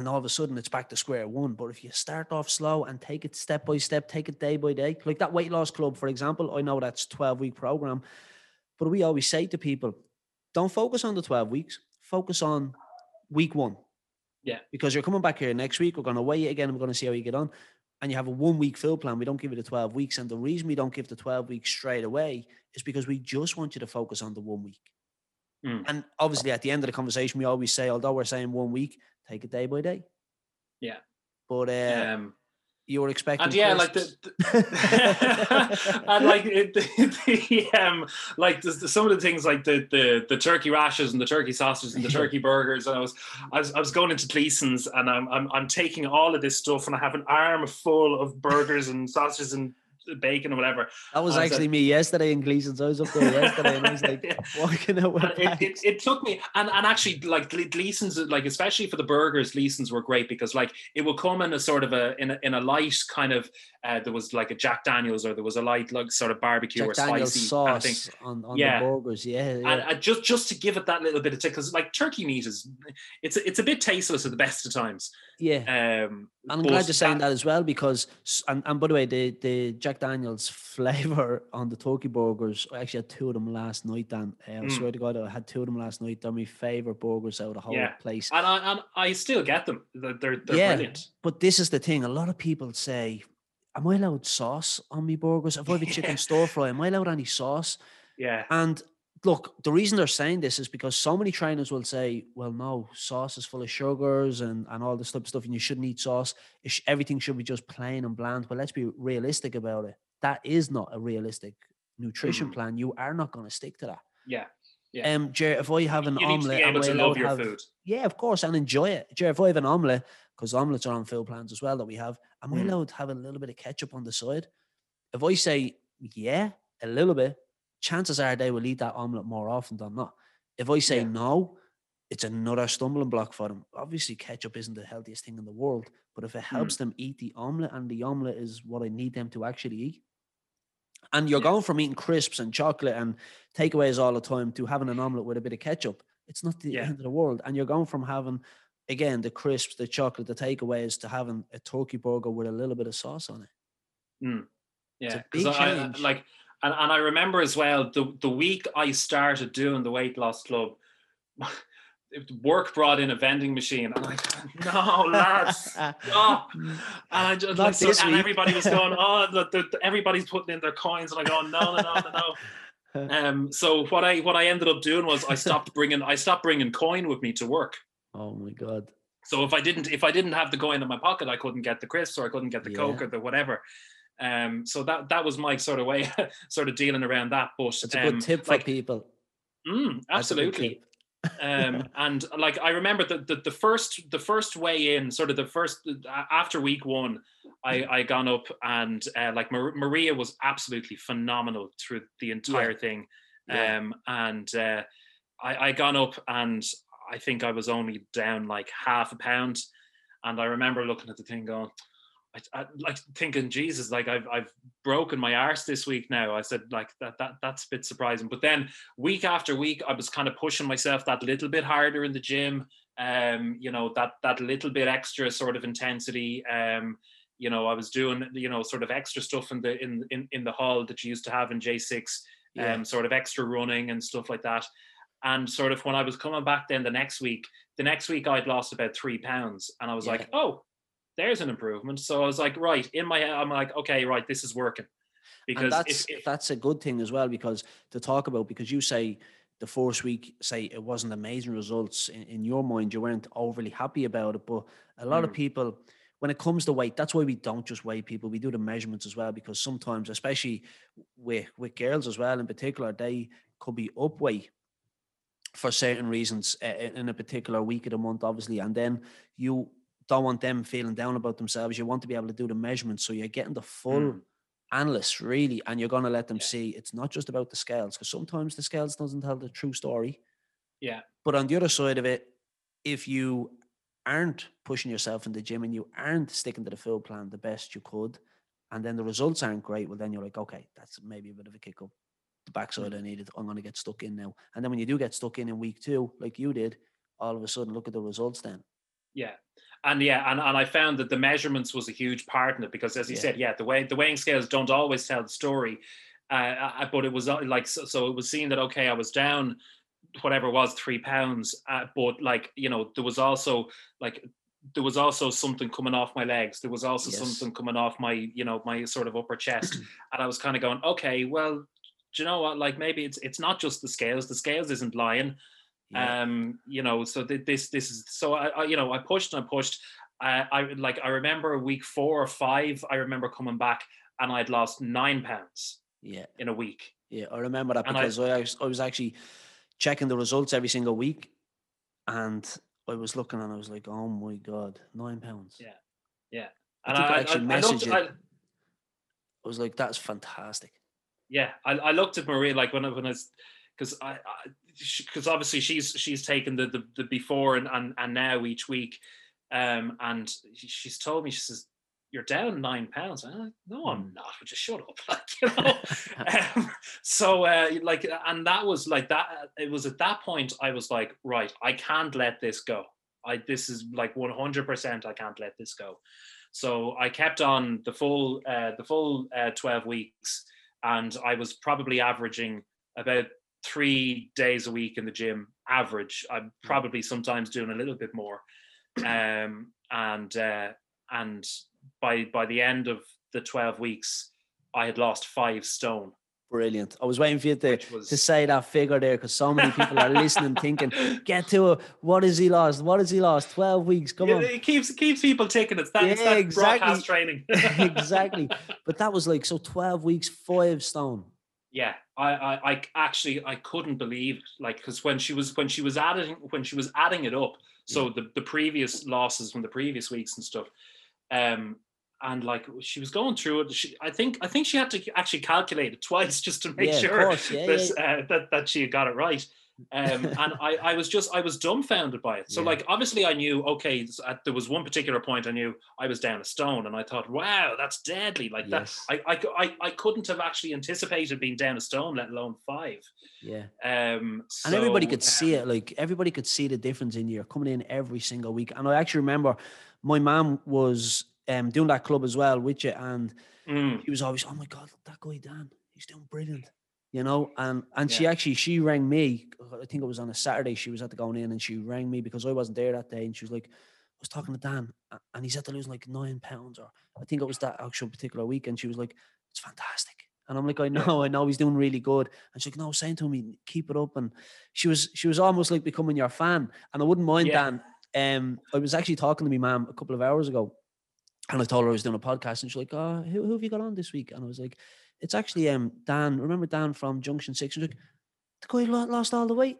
all of a sudden it's back to square one. But if you start off slow and take it step by step, take it day by day, like that Weight Loss Club, for example, I know that's a 12-week program, but we always say to people, don't focus on the 12 weeks, focus on week one. Yeah. Because you're coming back here next week, we're going to weigh you again, we're going to see how you get on. And you have a 1 week food plan. We don't give you the 12 weeks. And the reason we don't give the 12 weeks straight away is because we just want you to focus on the 1 week. And obviously at the end of the conversation, we always say, although we're saying 1 week, take it day by day. Yeah. But you were expecting, and yeah, crisps. And like some of the things, like the turkey rashers and the turkey sausages and the turkey burgers. And I was going into Gleason's and I'm taking all of this stuff and I have an arm full of burgers and sausages and bacon or whatever. That was actually me yesterday in Gleason's. I was up there yesterday and I was like, walking out with it took me, and actually, like, Gleason's, like, especially for the burgers, Gleason's were great because, like, it will come in a sort of a light kind of, there was like a Jack Daniel's, or there was a light, like, sort of barbecue Jack or Daniel's spicy sauce kind of thing. On yeah. the burgers, yeah. And just to give it that little bit of tick, because, like, turkey meat is, it's a bit tasteless at the best of times. Yeah. And I'm glad you're saying that as well, because, and by the way, the Jack Daniel's flavour on the turkey burgers, I actually had two of them last night, Dan. I swear to God, I had two of them last night. They're my favourite burgers out of the whole place. And I still get them. They're brilliant. But this is the thing. A lot of people say, am I allowed sauce on my burgers? I've ordered chicken stir fry. Am I allowed any sauce? Yeah. And look, the reason they're saying this is because so many trainers will say, well, no, sauce is full of sugars and all this type of stuff, and you shouldn't eat sauce. Everything should be just plain and bland. But let's be realistic about it. That is not a realistic nutrition plan. You are not going to stick to that. Yeah. Ger, if I have an omelette, am I allowed to have food? Yeah, of course, and enjoy it. Ger, if I have an omelette, because omelettes are on food plans as well that we have, am I allowed to have a little bit of ketchup on the side? If I say, yeah, a little bit, chances are they will eat that omelette more often than not. If I say no, it's another stumbling block for them. Obviously, ketchup isn't the healthiest thing in the world, but if it helps them eat the omelette, and the omelette is what I need them to actually eat, and you're going from eating crisps and chocolate and takeaways all the time to having an omelette with a bit of ketchup, it's not the end of the world. And you're going from having, again, the crisps, the chocolate, the takeaways, to having a turkey burger with a little bit of sauce on it. Yeah, because I like. And I remember as well, the week I started doing the weight loss club, work brought in a vending machine. And I'm like, no, lads, stop. And I just, like, so, and everybody was going, oh, everybody's putting in their coins. And I go, no. So what I ended up doing was I stopped bringing coin with me to work. Oh my God. So if I didn't have the coin in my pocket, I couldn't get the crisps, or I couldn't get the Coke or the whatever. So that was my sort of way, sort of dealing around that. But it's a good tip, like, for people. Absolutely. And like, I remember the first weigh in, sort of the first after week one, I gone up, and like Maria was absolutely phenomenal through the entire thing. And I gone up, and I think I was only down like half a pound. And I remember looking at the thing going, I like thinking, Jesus, like I've broken my arse this week now. I said, like, that's a bit surprising. But then week after week, I was kind of pushing myself that little bit harder in the gym. You know, that little bit extra sort of intensity. You know, I was doing, you know, sort of extra stuff in the hall that you used to have in J6, sort of extra running and stuff like that. And sort of when I was coming back then the next week I'd lost about 3 pounds, and I was like, oh, there's an improvement. So I was like, right, in my head, I'm like, okay, right, this is working. Because and that's a good thing as well, because to talk about, because you say the first week, say it wasn't amazing results in your mind, you weren't overly happy about it. But a lot of people, when it comes to weight, that's why we don't just weigh people. We do the measurements as well, because sometimes, especially with girls as well in particular, they could be up weight for certain reasons in a particular week of the month, obviously. And then you don't want them feeling down about themselves. You want to be able to do the measurements, so you're getting the full analysis, really, and you're going to let them see it's not just about the scales, because sometimes the scales doesn't tell the true story. Yeah. But on the other side of it, if you aren't pushing yourself in the gym and you aren't sticking to the food plan the best you could, and then the results aren't great, well, then you're like, okay, that's maybe a bit of a kick up the backside I needed. I'm going to get stuck in now. And then when you do get stuck in week two, like you did, all of a sudden, look at the results then. Yeah. And I found that the measurements was a huge part in it, because, as you said, the weighing scales don't always tell the story. But it was like, so it was seen that, okay, I was down whatever it was, 3 pounds. But, like, you know, there was also something coming off my legs. There was also something coming off my, you know, my sort of upper chest. And I was kind of going, okay, well, do you know what? Like, maybe it's not just the scales. The scales isn't lying. Yeah. You know, so this is, so I you know, I pushed. I remember week 4 or 5, I remember coming back and I'd lost 9 pounds in a week. Yeah, I remember that, because I was actually checking the results every single week, and I was looking and I was like, oh my God, 9 pounds. Yeah. And I actually messaged it. I was like, that's fantastic. Yeah, I looked at Maria like when I was, because obviously she's taken the before and now each week, and she's told me, she says, you're down 9 pounds. I'm like, no, I'm not. Just shut up, like, you know. So and that was like that. It was at that point I was like, right, I can't let this go. This is like 100%. I can't let this go. So I kept on the full 12 weeks, and I was probably averaging about 3 days a week in the gym. Average. I'm probably sometimes doing a little bit more, and by the end of the 12 weeks, I had lost 5 stone. Brilliant. I was waiting for you to say that figure there, because so many people are listening thinking, get to it. What has he lost? 12 weeks. Come on. It keeps people ticking. It's that exactly. Broadcast training. Exactly. But that was like, so 12 weeks, 5 stone. Yeah. I actually couldn't believe, like, because when she was adding it up, so the previous losses from the previous weeks and stuff, and like she was going through it, I think she had to actually calculate it twice just to make that she got it right. And I was dumbfounded by it. So like, obviously I knew, okay, there was one particular point I knew I was down a stone, and I thought, wow, that's deadly. Like that, I couldn't have actually anticipated being down a stone, let alone 5. Yeah. So, and everybody could see it. Like everybody could see the difference in you coming in every single week. And I actually remember my mom was doing that club as well with you, and she was always, oh my God, that guy Dan, he's doing brilliant, you know. And she rang me, I think it was on a Saturday, she was at the going in, and she rang me because I wasn't there that day, and she was like, I was talking to Dan and he's had to lose like 9 pounds, or I think it was that actual particular week, and she was like, it's fantastic. And I'm like, I know he's doing really good. And she's like, no, saying to me, keep it up. And she was almost like becoming your fan, and I wouldn't mind Dan. I was actually talking to my mum a couple of hours ago, and I told her I was doing a podcast, and she's like, oh, who have you got on this week? And I was like, it's actually Dan. Remember Dan from Junction 6? And she's like, the guy lost all the weight.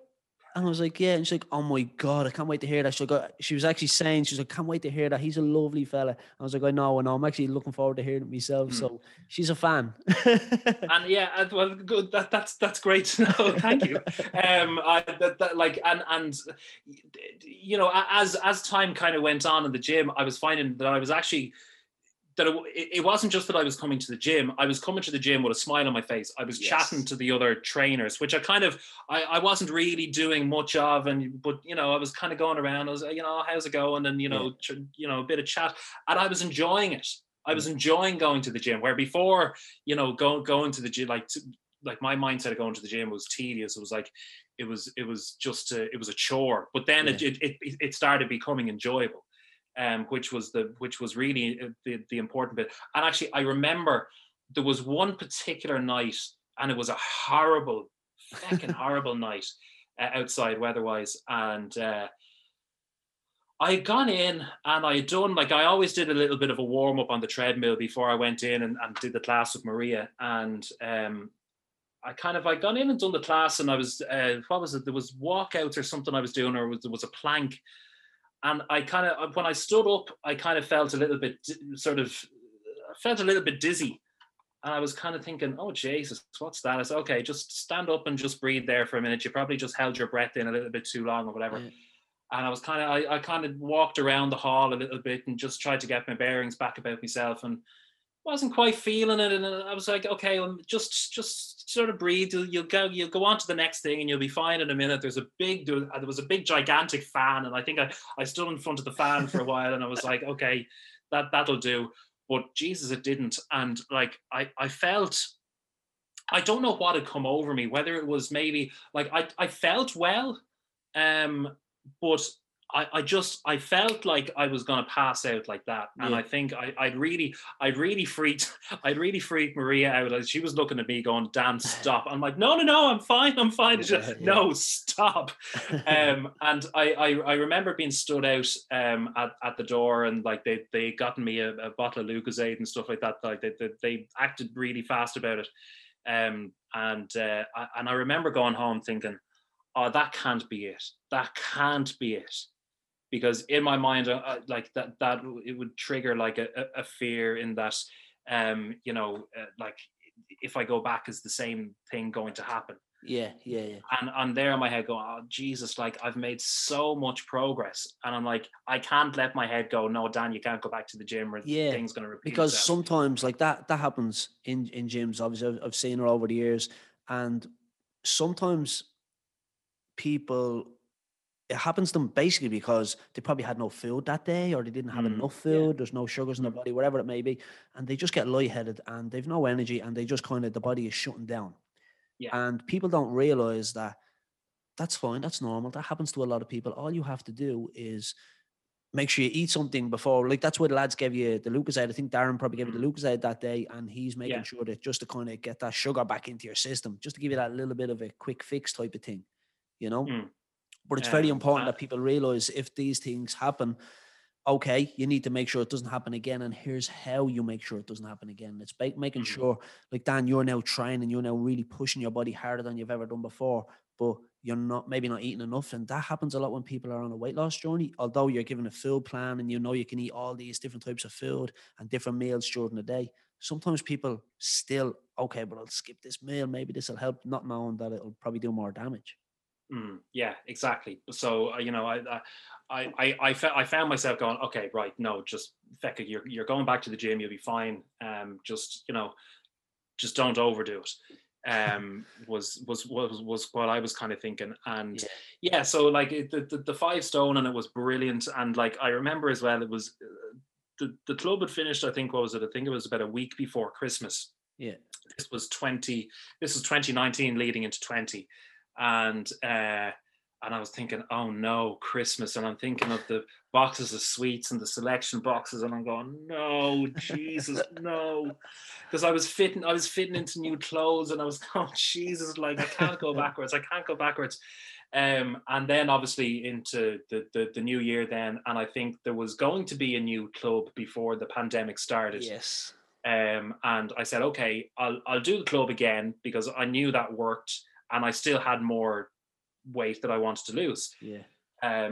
And I was like, yeah. And she's like, oh my God, I can't wait to hear that. She was actually saying, she's like, can't wait to hear that. He's a lovely fella. And I was like, I know. I'm actually looking forward to hearing it myself. So she's a fan. And yeah, well, good. That's great to know. Thank you. You know, as time kind of went on in the gym, I was finding that I was actually, that it wasn't just that I was coming to the gym. I was coming to the gym with a smile on my face. I was chatting to the other trainers, which I wasn't really doing much of. But you know, I was kind of going around. I was, you know, how's it going? And you know, a bit of chat. And I was enjoying it. I was enjoying going to the gym, where before, you know, going to the gym, like my mindset of going to the gym was tedious. It was like, it was a chore. But then it started becoming enjoyable. Which was really the important bit. And actually, I remember there was one particular night, and it was a horrible night outside weather-wise. And I had gone in, and I had done, like I always did, a little bit of a warm-up on the treadmill before I went in and did the class with Maria. And I'd gone in and done the class, and I was, what was it? There was walkouts or something I was doing, or there was a plank. And when I stood up, I kind of felt a little bit dizzy. And I was kind of thinking, oh, Jesus, what's that? I said, okay, just stand up and just breathe there for a minute. You probably just held your breath in a little bit too long or whatever. Yeah. And I was kind of walked around the hall a little bit and just tried to get my bearings back about myself, and wasn't quite feeling it. And I was like, okay, well, just sort of breathe. You'll go on to the next thing, and you'll be fine in a minute. There was a big gigantic fan, and I think I stood in front of the fan for a while, and I was like, okay, that'll do. But Jesus, it didn't. And like I felt, I don't know what had come over me, whether it was maybe like I felt well, but I felt like I was going to pass out like that. And I think I'd really freaked Maria out. Like, she was looking at me going, Dan, stop. I'm like, no, I'm fine. Just, no, stop. And I remember being stood out at the door, and like they gotten me a bottle of Lucozade and stuff like that. Like they acted really fast about it. And I remember going home thinking, oh, that can't be it. That can't be it. Because in my mind, like that, it would trigger like a fear in that like if I go back, is the same thing going to happen? Yeah. And there in my head going, oh, Jesus, like I've made so much progress. And I'm like, I can't let my head go, no, Dan, you can't go back to the gym or things going to repeat because itself. Sometimes like that happens in gyms. Obviously, I've seen it over the years. And sometimes people, it happens to them basically because they probably had no food that day or they didn't have enough food. There's no sugars in their body, whatever it may be. And they just get lightheaded and they've no energy and they just kind of, the body is shutting down. Yeah. And people don't realize that that's fine. That's normal. That happens to a lot of people. All you have to do is make sure you eat something before. Like that's where the lads gave you the Lucozade. I think Darren probably gave you the Lucozade that day. And he's making sure that just to kind of get that sugar back into your system, just to give you that little bit of a quick fix type of thing, you know? But it's very important that people realize if these things happen, okay, you need to make sure it doesn't happen again. And here's how you make sure it doesn't happen again. It's making sure, like Dan, you're now training, you're now really pushing your body harder than you've ever done before, but you're maybe not eating enough. And that happens a lot when people are on a weight loss journey, although you're given a food plan and you know you can eat all these different types of food and different meals during the day. Sometimes people still, okay, but I'll skip this meal. Maybe this will help, not knowing that it'll probably do more damage. Yeah, exactly. So I found myself going, okay, right, no, just Fecca, you're going back to the gym, you'll be fine. Just don't overdo it. Was what I was kind of thinking, and so like the 5 stone, and it was brilliant. And like I remember as well, it was the club had finished. I think it was about a week before Christmas. Yeah, this was 2019 leading into 2020. And I was thinking, oh no, Christmas. And I'm thinking of the boxes of sweets and the selection boxes. And I'm going, no, Jesus, no. Because I was fitting into new clothes and I was, oh Jesus, like I can't go backwards. And then obviously into the new year then. And I think there was going to be a new club before the pandemic started. Yes. And I said, okay, I'll do the club again because I knew that worked. And I still had more weight that I wanted to lose. Yeah.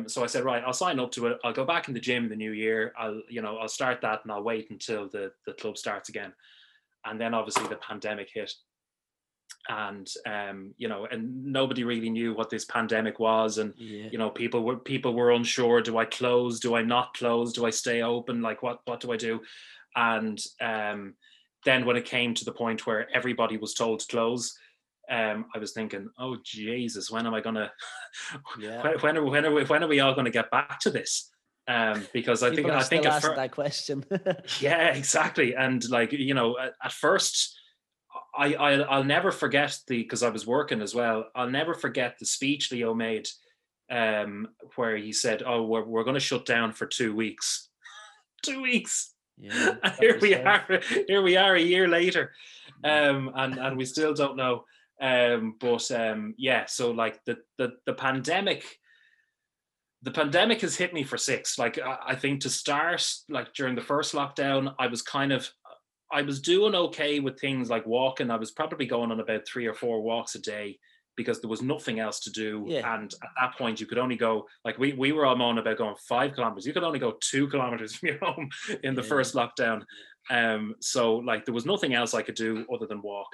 So I said, right, I'll sign up to it. I'll go back in the gym in the new year. I'll start that and I'll wait until the club starts again. And then obviously the pandemic hit. And, and nobody really knew what this pandemic was. And, people were unsure. Do I close? Do I not close? Do I stay open? Like what do I do? And then when it came to the point where everybody was told to close, I was thinking, oh Jesus, when am I gonna? When are we all gonna get back to this? Because I think I think that question. Yeah, exactly. And like at first, I'll never forget because I was working as well. I'll never forget the speech Leo made, where he said, "Oh, we're gonna shut down for 2 weeks." 2 weeks. Yeah, and here we are a year later, and we still don't know. So like the pandemic has hit me for 6. Like I think to start, like during the first lockdown, I was doing okay with things like walking. I was probably going on about 3 or 4 walks a day because there was nothing else to do. Yeah. And at that point you could only go, like we were all moaning about going 5 kilometers. You could only go 2 kilometers from your home in the first lockdown. So like there was nothing else I could do other than walk.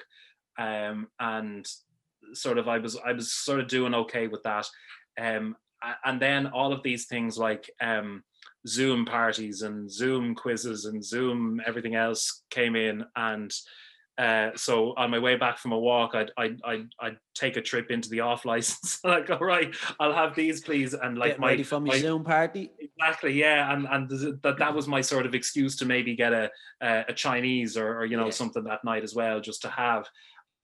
And sort of, I was sort of doing okay with that. And then all of these things like Zoom parties and Zoom quizzes and Zoom everything else came in. And so on my way back from a walk, I'd take a trip into the off license. Like, all right, I'll have these, please. And like getting ready from your Zoom party. Exactly, yeah. And that was my sort of excuse to maybe get a Chinese or something that night as well, just to have.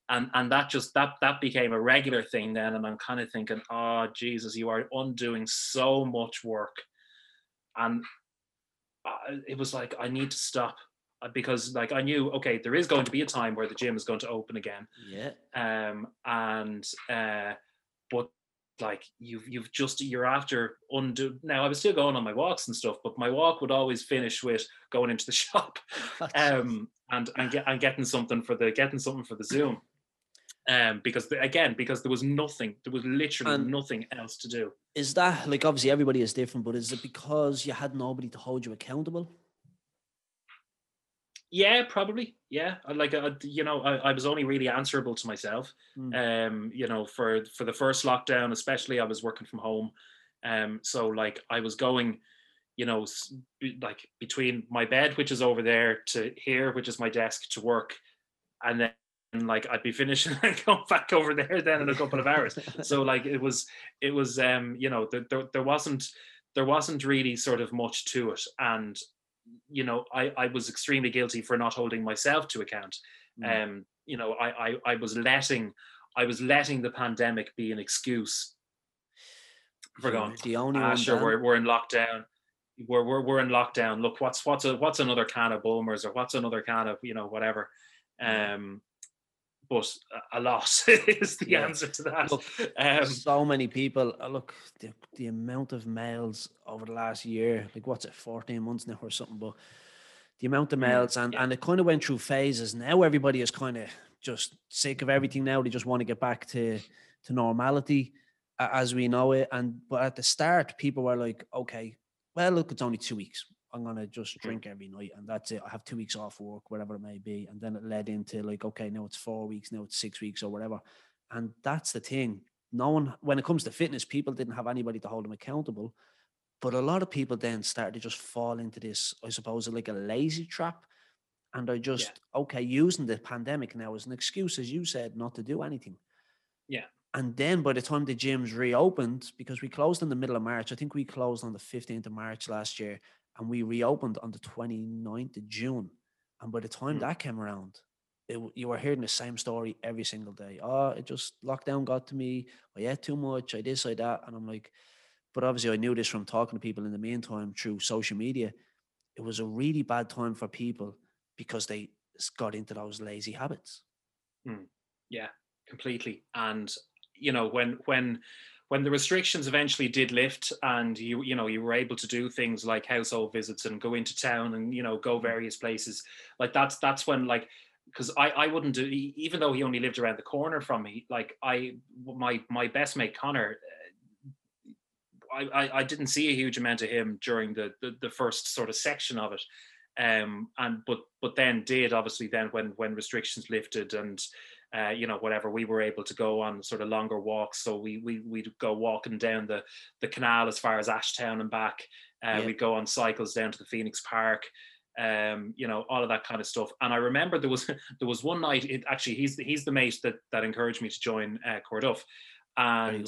And that just that became a regular thing then. And I'm kind of thinking, oh Jesus, you are undoing so much work. And it was like, I need to stop. Because like I knew, okay, there is going to be a time where the gym is going to open again. Yeah. But like you're after undo. Now I was still going on my walks and stuff, but my walk would always finish with going into the shop, and getting something for the Zoom, because there was nothing. There was literally nothing else to do. Is that like obviously everybody is different, but is it because you had nobody to hold you accountable? Yeah, probably. Yeah, like you know, I was only really answerable to myself. You know, for the first lockdown, especially, I was working from home. So like I was going, you know, like between my bed, which is over there, to here, which is my desk, to work, and then. And like I'd be finishing and go back over there then in a couple of hours. So like it was you know, there wasn't really sort of much to it. And you know, I was extremely guilty for not holding myself to account. You know, I was letting the pandemic be an excuse for going, the only one sure, we're in lockdown. We're in lockdown. Look, what's another can of Bulmers, or what's another can of, you know, whatever. But a loss is the answer to that. Look, so many people, look, the amount of mails over the last year, like what's it, 14 months now or something, but the amount of mails and it kind of went through phases. Now everybody is kind of just sick of everything now. They just want to get back to normality as we know it. But at the start, people were like, okay, well, look, it's only 2 weeks. I'm going to just drink every night and that's it. I have 2 weeks off work, whatever it may be. And then it led into like, okay, now it's 4 weeks, now it's 6 weeks or whatever. And that's the thing. No one, when it comes to fitness, people didn't have anybody to hold them accountable. But a lot of people then started to just fall into this, I suppose, like a lazy trap. And I just, okay, using the pandemic now as an excuse, as you said, not to do anything. Yeah. And then by the time the gyms reopened, because we closed in the middle of March, I think we closed on the 15th of March last year. And we reopened on the 29th of June. And by the time that came around, you were hearing the same story every single day. Oh, it just lockdown got to me. I ate too much. I this, I that. And I'm like, but obviously I knew this from talking to people in the meantime through social media. It was a really bad time for people because they got into those lazy habits. Yeah, completely. And, you know, when the restrictions eventually did lift and you were able to do things like household visits and go into town and, you know, go various places, like that's when, like, because I wouldn't do, even though he only lived around the corner from me, like my best mate Connor, I didn't see a huge amount of him during the first sort of section of it. But then did obviously then when restrictions lifted and you know, whatever, we were able to go on sort of longer walks. So we'd go walking down the canal as far as Ashtown and back. We'd go on cycles down to the Phoenix Park, you know, all of that kind of stuff. And I remember there was one night, it actually, he's the mate that encouraged me to join Corduff. And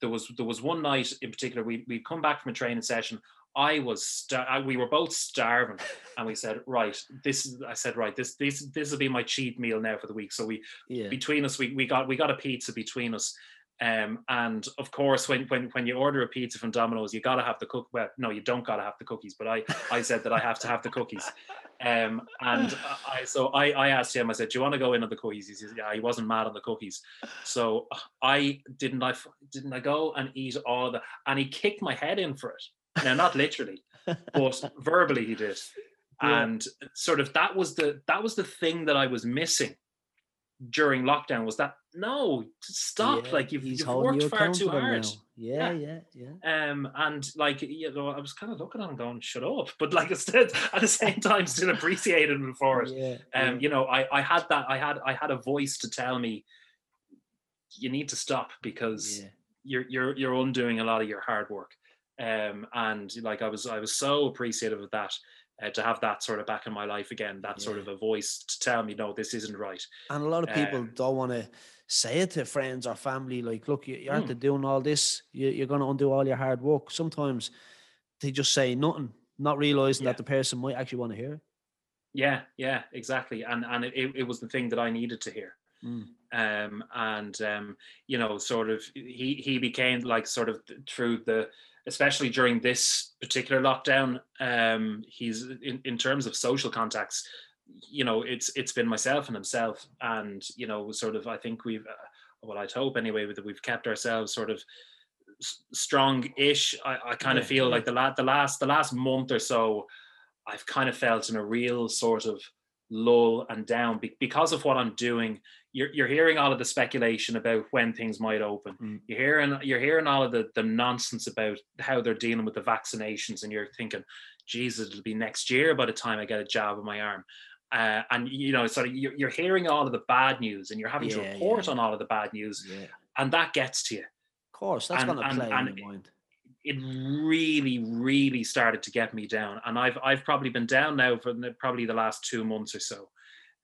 there was one night in particular, we'd come back from a training session. We were both starving, and we said, this will be my cheat meal now for the week. So between us, we got a pizza between us. And of course, when you order a pizza from Domino's, you got to have the cook. Well, no, you don't got to have the cookies, but I said that I have to have the cookies. And I asked him, I said, do you want to go in on the cookies? He says, yeah, he wasn't mad on the cookies. So didn't I go and eat all of that? And he kicked my head in for it. Now, not literally, but verbally he did. Yeah. And sort of that was the thing that I was missing during lockdown, was that, no, stop. Yeah, like you've worked far too hard. Yeah. And like, you know, I was kind of looking at him going, shut up. But like instead, at the same time, still appreciated him for it. Yeah, you know, I had a voice to tell me, you need to stop, because you're undoing a lot of your hard work. And like I was so appreciative of that, to have that sort of back in my life again, that sort of a voice to tell me, no, this isn't right. And a lot of people don't want to say it to friends or family, like, look, you're after doing all this, you're going to undo all your hard work. Sometimes they just say nothing, not realizing that the person might actually want to hear it. Yeah, exactly. And it was the thing that I needed to hear. You know, sort of he became like sort of through the, especially during this particular lockdown, he's in terms of social contacts, you know, it's been myself and himself. And, you know, sort of, I think we've, well, I'd hope anyway, that we've kept ourselves sort of strong-ish. I kind of feel like the last month or so, I've kind of felt in a real sort of lull and down because of what I'm doing. You're hearing all of the speculation about when things might open. You're hearing all of the nonsense about how they're dealing with the vaccinations, and you're thinking, Jesus, it'll be next year by the time I get a jab in my arm. And, you know, sort of you're hearing all of the bad news and you're having to report on all of the bad news. Yeah. And that gets to you. Of course, that's going to play in your mind. It really, really started to get me down. And I've probably been down now for probably the last 2 months or so.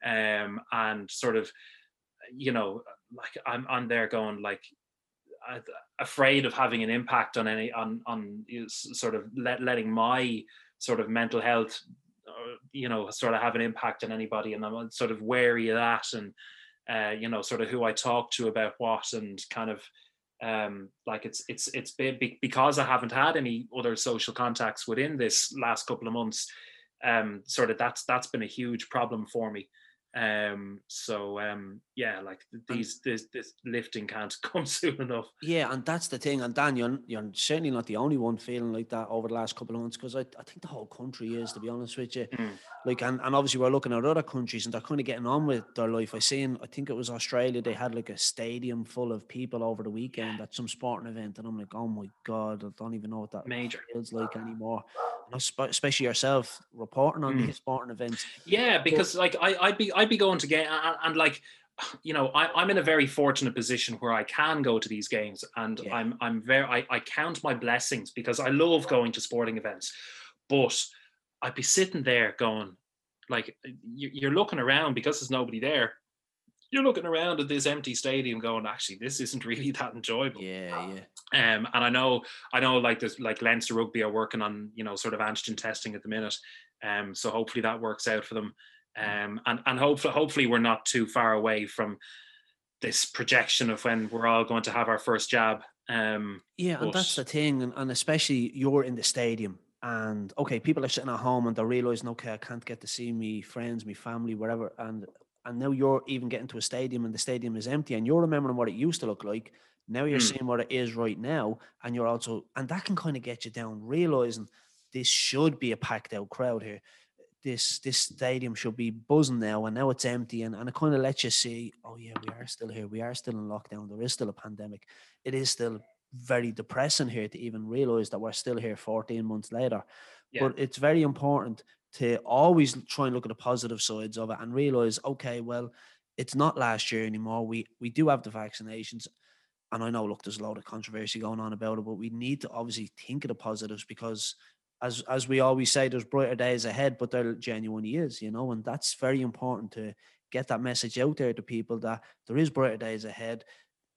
And sort of, you know, like I'm there going like, afraid of having an impact on any on sort of letting my sort of mental health, you know, sort of have an impact on anybody, and I'm sort of wary of that, and you know, sort of who I talk to about what, and kind of like it's been, because I haven't had any other social contacts within this last couple of months. Sort of that's been a huge problem for me. Yeah, like this lifting can't come soon enough. Yeah, and that's the thing. And Dan, you're certainly not the only one feeling like that over the last couple of months, because I think the whole country is, to be honest with you. Mm. Like, and obviously we're looking at other countries and they're kind of getting on with their life. I think it was Australia, they had like a stadium full of people over the weekend at some sporting event, and I'm like, oh my God, I don't even know what that major feels like anymore. And especially yourself reporting on these sporting events. Yeah, because like I'd be going to games, and like, you know, I'm in a very fortunate position where I can go to these games, and I count my blessings, because I love going to sporting events, but I'd be sitting there going, like, you're looking around because there's nobody there. You're looking around at this empty stadium going, actually, this isn't really that enjoyable. Yeah. And I know like there's like Leinster Rugby are working on, you know, sort of antigen testing at the minute. So hopefully that works out for them. And hopefully we're not too far away from this projection of when we're all going to have our first jab. And that's the thing. And especially you're in the stadium, and okay, people are sitting at home and they're realizing, okay, I can't get to see me friends, me family, whatever. And now you're even getting to a stadium and the stadium is empty, and you're remembering what it used to look like. Now you're seeing what it is right now. And you're also, and that can kind of get you down, realizing this should be a packed out crowd here. This stadium should be buzzing now, and now it's empty. And it kind of lets you see, oh yeah, we are still here. We are still in lockdown. There is still a pandemic. It is still very depressing here to even realize that we're still here 14 months later. Yeah. But it's very important to always try and look at the positive sides of it and realize, okay, well, it's not last year anymore. We do have the vaccinations, and I know, look, there's a lot of controversy going on about it, but we need to obviously think of the positives, because as we always say, there's brighter days ahead, but there genuinely is, you know, and that's very important to get that message out there to people that there is brighter days ahead.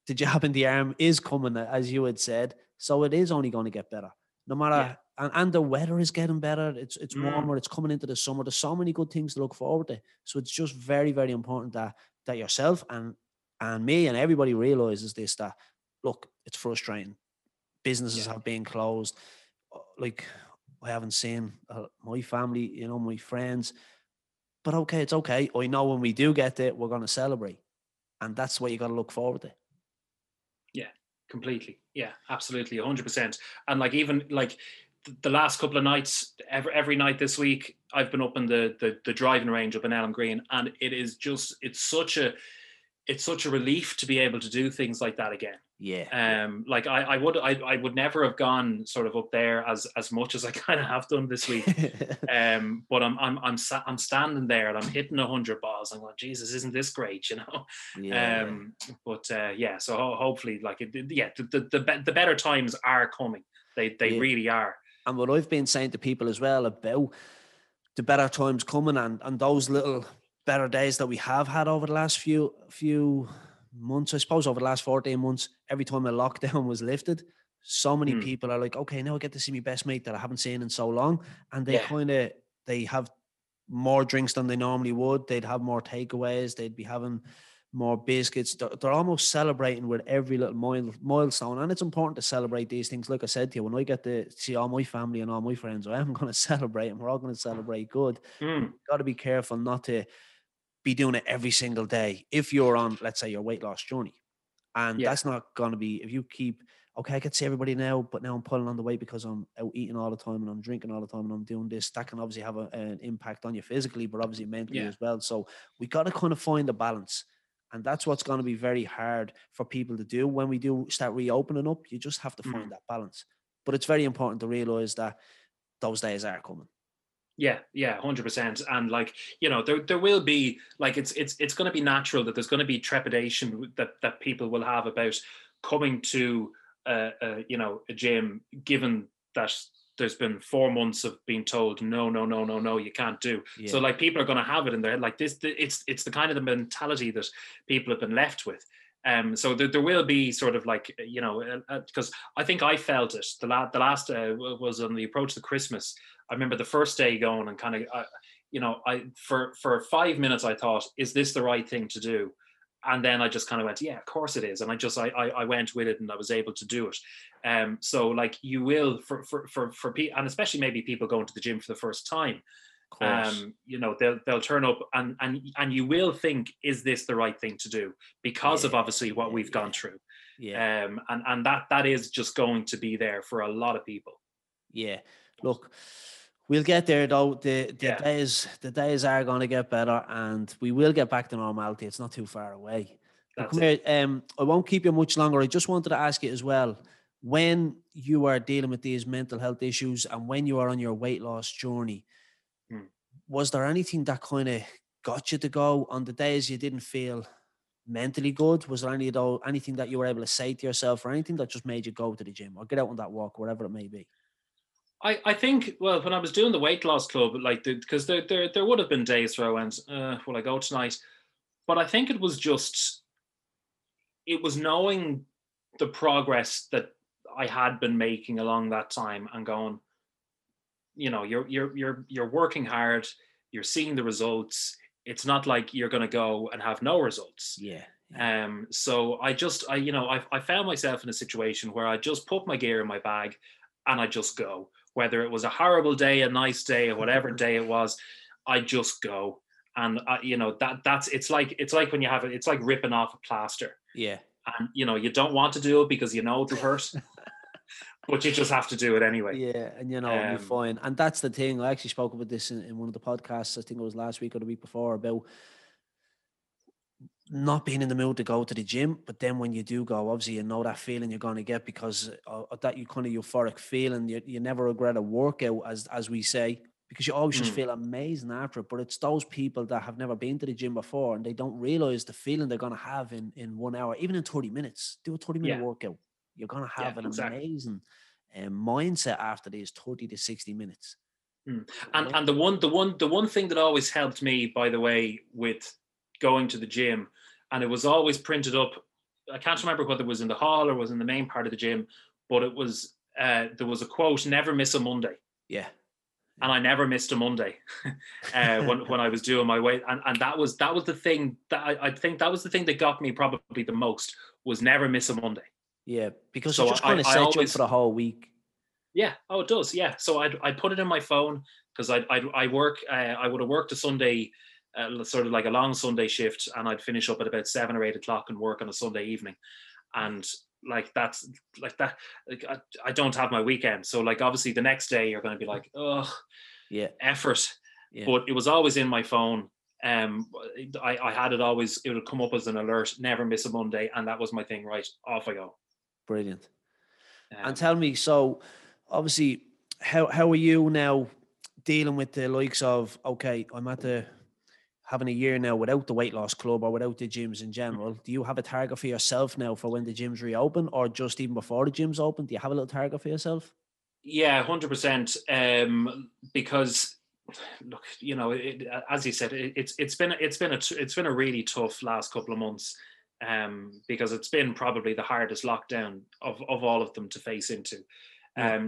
The jab in the arm is coming, as you had said, so it is only going to get better. No matter... Yeah. And the weather is getting better. It's warmer. It's coming into the summer. There's so many good things to look forward to. So it's just very, very important that yourself and me and everybody realizes this, that, look, it's frustrating. Businesses have been closed. Like, I haven't seen my family, you know, my friends. But okay, it's okay. I know when we do get there, we're going to celebrate. And that's what you got to look forward to. Yeah, completely. Yeah, absolutely. 100%. And like, even like... the last couple of nights, every night this week, I've been up in the driving range up in Ellum Green, and it is just it's such a relief to be able to do things like that again. Yeah. Like I would never have gone sort of up there as much as I kind of have done this week. But I'm standing there and I'm hitting 100 balls. I'm like, Jesus, isn't this great? You know. Yeah. So hopefully, like, the better times are coming. They really are. And what I've been saying to people as well about the better times coming and those little better days that we have had over the last few months, I suppose over the last 14 months, every time a lockdown was lifted, so many people are like, okay, now I get to see my best mate that I haven't seen in so long. And they they have more drinks than they normally would. They'd have more takeaways. They'd be having more biscuits. They're almost celebrating with every little milestone, and it's important to celebrate these things. Like I said to you, when I get to see all my family and all my friends, I am going to celebrate, and we're all going to celebrate good. Got to be careful not to be doing it every single day if you're on, let's say, your weight loss journey, and that's not going to be, if you keep, okay, I can see everybody now, but now I'm pulling on the weight because I'm out eating all the time and I'm drinking all the time and I'm doing this. That can obviously have an impact on you physically, but obviously mentally as well. So we got to kind of find a balance. And that's what's going to be very hard for people to do when we do start reopening up. You just have to find that balance. But it's very important to realize that those days are coming. Yeah, 100%. And like, you know, there will be like, it's going to be natural that there's going to be trepidation that people will have about coming to a gym, given that there's been 4 months of being told no, you can't do. Yeah. So like, people are going to have it in their head like this. It's the kind of the mentality that people have been left with. So there will be sort of like, you know, because I think I felt it. The last was on the approach to Christmas. I remember the first day going and kind of, for 5 minutes I thought, is this the right thing to do? And then I just kind of went, yeah, of course it is. And I just, I went with it and I was able to do it. So like, you will for people, and especially maybe people going to the gym for the first time, they'll turn up and you will think, is this the right thing to do? Because of obviously what we've gone through. Yeah. And that is just going to be there for a lot of people. Yeah. Look, we'll get there though. The days are going to get better, and we will get back to normality. It's not too far away. Come here, I won't keep you much longer. I just wanted to ask you as well, when you are dealing with these mental health issues and when you are on your weight loss journey, was there anything that kind of got you to go on the days you didn't feel mentally good? Was there anything that you were able to say to yourself, or anything that just made you go to the gym or get out on that walk, whatever it may be? I think, well, when I was doing the weight loss club, like, because there would have been days where I went, will I go tonight? But I think it was just, it was knowing the progress that I had been making along that time and going, you know, you're working hard, you're seeing the results. It's not like you're going to go and have no results. Yeah. So I found myself in a situation where I just put my gear in my bag and I just go. Whether it was a horrible day, a nice day, or whatever day it was, I just go. And it's like when you have it, it's like ripping off a plaster. Yeah. And you know, you don't want to do it because you know it'll hurt, but you just have to do it anyway. Yeah. And you know, you're fine. And that's the thing. I actually spoke about this in one of the podcasts, I think it was last week or the week before, about not being in the mood to go to the gym, but then when you do go, obviously you know that feeling you're going to get because of that, you kind of euphoric feeling. You never regret a workout, as we say, because you always just feel amazing after it. But it's those people that have never been to the gym before and they don't realize the feeling they're going to have in 1 hour, even in 30 minutes. Do a 30-minute workout. You're going to have amazing mindset after these 30 to 60 minutes. Mm. And the one thing that always helped me, by the way, with going to the gym, and it was always printed up. I can't remember whether it was in the hall or was in the main part of the gym, but it was, there was a quote, never miss a Monday. Yeah. And I never missed a Monday when I was doing my weight. And that was the thing that I think that was the thing that got me probably the most, was never miss a Monday. Yeah. Because so it just kind of set you up for the whole week. Yeah. Oh, it does. Yeah. So I'd put it in my phone, because I would have worked a Sunday, sort of like a long Sunday shift, and I'd finish up at about 7 or 8 o'clock and work on a Sunday evening. And like, that's like that, like, I don't have my weekend. So like, obviously the next day you're going to be like, oh yeah, effort. Yeah. But it was always in my phone. I had it always, it would come up as an alert, never miss a Monday. And that was my thing. Right, off I go. Brilliant. And tell me, so obviously how are you now dealing with the likes of, okay, I'm at the, having a year now without the weight loss club or without the gyms in general, do you have a target for yourself now for when the gyms reopen, or just even before the gyms open? Do you have a little target for yourself? Yeah, 100%. Because look, you know, as you said, it's been a really tough last couple of months, because it's been probably the hardest lockdown of all of them to face into.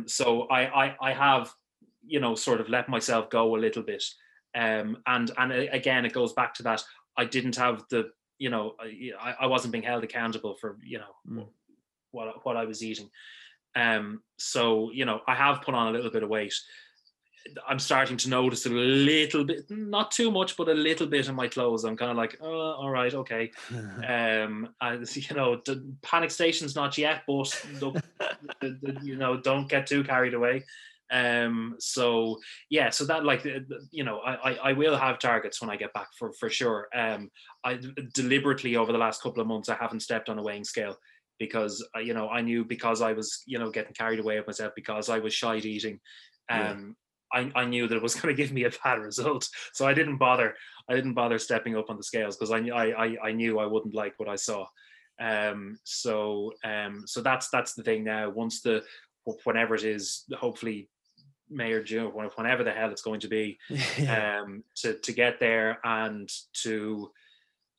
So I have, you know, sort of let myself go a little bit. And again, it goes back to that. I didn't have the, you know, I wasn't being held accountable for, you know, what I was eating. So, you know, I have put on a little bit of weight. I'm starting to notice a little bit, not too much, but a little bit in my clothes. I'm kind of like, oh, all right, okay. You know, the panic station's not yet, but look, you know, don't get too carried away. So yeah, so that, like, you know, I will have targets when I get back for sure. I deliberately over the last couple of months, I haven't stepped on a weighing scale because, you know, I knew, because I was, you know, getting carried away with myself because I was shite eating. I knew that it was going to give me a bad result, so I didn't bother stepping up on the scales because I knew I wouldn't like what I saw. So that's the thing now. Once whenever it is, hopefully May or June, whenever the hell it's going to be, yeah. To get there and to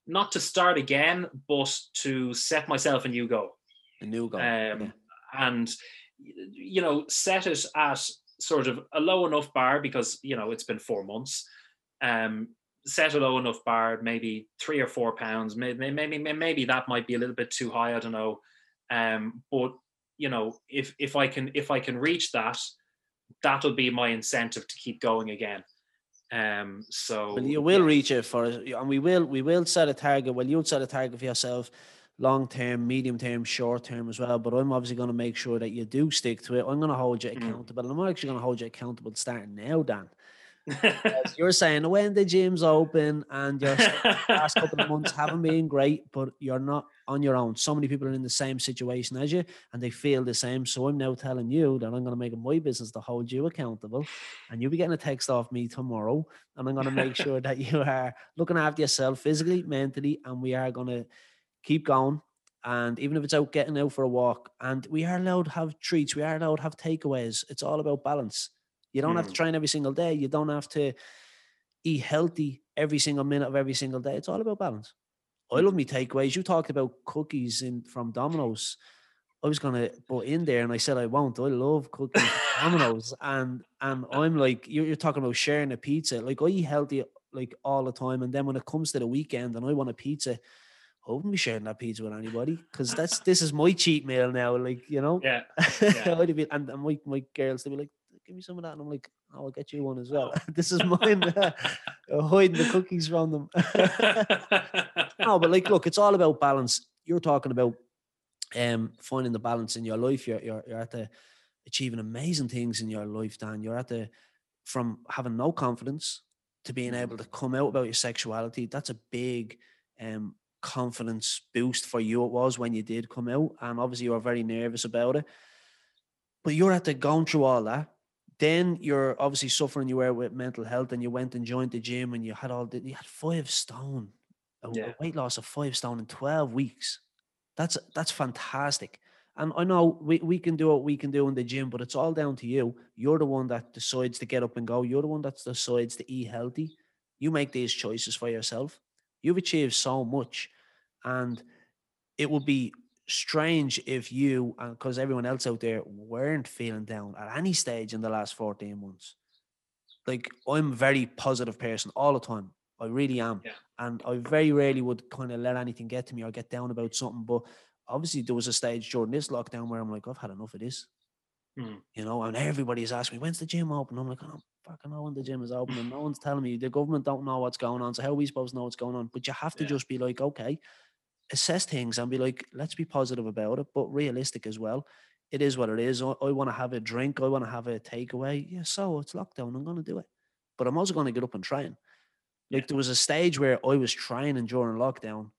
not to start again, but to set myself a new goal. A new goal, yeah. And you know, set it at sort of a low enough bar because you know it's been 4 months. Set a low enough bar, maybe 3 or 4 pounds. Maybe that might be a little bit too high. I don't know. But you know, if I can reach that, that'll be my incentive to keep going again. So well, you will reach it for, and we will set a target. Well, you'll set a target for yourself. Long term, medium term, short term as well. But I'm obviously going to make sure that you do stick to it. I'm going to hold you accountable. And I'm actually going to hold you accountable starting now, Dan. You're saying when the gym's open and your last couple of months haven't been great, but you're not on your own. So many people are in the same situation as you and they feel the same. So I'm now telling you that I'm going to make it my business to hold you accountable, and you'll be getting a text off me tomorrow, and I'm going to make sure that you are looking after yourself physically, mentally, and we are going to keep going. And even if it's out getting out for a walk, and we are allowed to have treats, we are allowed to have takeaways. It's all about balance. You don't have to train every single day. You don't have to eat healthy every single minute of every single day. It's all about balance. I love me takeaways. You talked about cookies from Domino's. I was going to put in there and I said I won't. I love cookies from Domino's. And I'm like, you're talking about sharing a pizza. Like, I eat healthy like all the time. And then when it comes to the weekend and I want a pizza, I wouldn't be sharing that pizza with anybody because this is my cheat meal now. Like, you know? Yeah. I'd be, and my girls, they'd be like, give me some of that, and I'm like, oh, I'll get you one as well. This is mine. Hiding the cookies from them. No, but like, look, it's all about balance. You're talking about finding the balance in your life. You're at the achieving amazing things in your life, Dan. You're at the from having no confidence to being able to come out about your sexuality. That's a big confidence boost for you. It was when you did come out, and obviously you were very nervous about it. But you're at the going through all that. Then you're obviously suffering. You were with mental health, and you went and joined the gym, and you had you had 5 stone, a weight loss of 5 stone in 12 weeks. That's fantastic. And I know we can do what we can do in the gym, but it's all down to you. You're the one that decides to get up and go. You're the one that decides to eat healthy. You make these choices for yourself. You've achieved so much, and it would be strange if you, and because everyone else out there weren't feeling down at any stage in the last 14 months. Like, I'm a very positive person all the time. I really am. Yeah. And I very rarely would kind of let anything get to me or get down about something. But obviously there was a stage during this lockdown where I'm like, I've had enough of this. You know, and everybody's asking me, when's the gym open? I'm like, I don't fucking know when the gym is open. And no one's telling me. The government don't know what's going on. So how are we supposed to know what's going on? But you have to just be like, okay, assess things and be like, let's be positive about it, but realistic as well. It is what it is. I want to have a drink. I want to have a takeaway. Yeah, so it's lockdown. I'm going to do it. But I'm also going to get up and train. Like, there was a stage where I was training during lockdown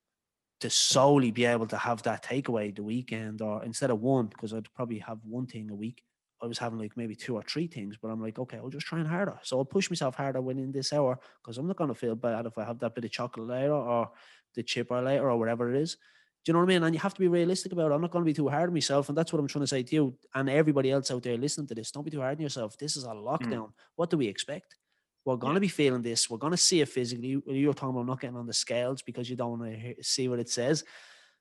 to solely be able to have that takeaway the weekend, or instead of one, because I'd probably have one thing a week, I was having like maybe 2 or 3 things. But I'm like, okay, I'll just train harder. So I'll push myself harder within this hour, because I'm not going to feel bad if I have that bit of chocolate later or the chip or later or whatever it is. Do you know what I mean? And you have to be realistic about it. I'm not going to be too hard on myself, and that's what I'm trying to say to you and everybody else out there listening to this. Don't be too hard on yourself. This is a lockdown. What do we expect? We're going to be feeling this. We're going to see it physically. You're talking about not getting on the scales because you don't want to see what it says.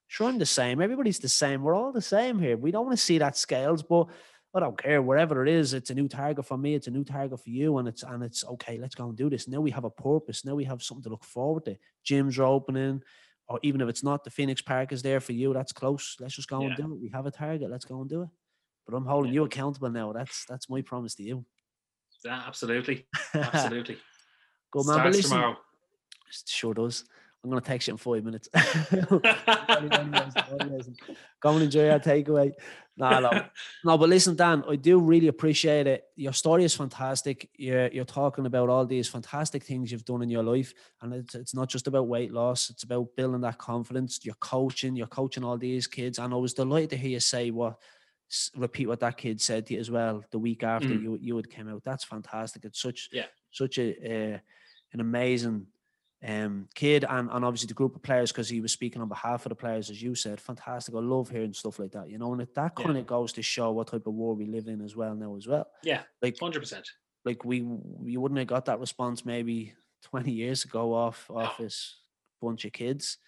Sure, I'm the same. Everybody's the same. We're all the same here. We don't want to see that scales, but I don't care. Whatever it is, it's a new target for me. It's a new target for you. And it's okay, let's go and do this. Now we have a purpose. Now we have something to look forward to. Gyms are opening, or even if it's not, the Phoenix Park is there for you. That's close. Let's just go and do it. We have a target. Let's go and do it. But I'm holding you accountable now. That's my promise to you. Yeah, absolutely. Absolutely. Go, man. Starts tomorrow. Sure does. I'm going to text you in 5 minutes. Go and enjoy our takeaway. No, but listen, Dan, I do really appreciate it. Your story is fantastic. You're talking about all these fantastic things you've done in your life. And it's not just about weight loss. It's about building that confidence. You're coaching all these kids. And I was delighted to hear you say what repeat what that kid said to you as well the week after you had come out. That's fantastic. It's such an amazing kid and obviously the group of players, because he was speaking on behalf of the players, as you said. Fantastic. I love hearing stuff like that, you know, and that kind of goes to show what type of world we live in as well now as well. Yeah, like 100%. Like we wouldn't have got that response maybe 20 years ago off this bunch of kids,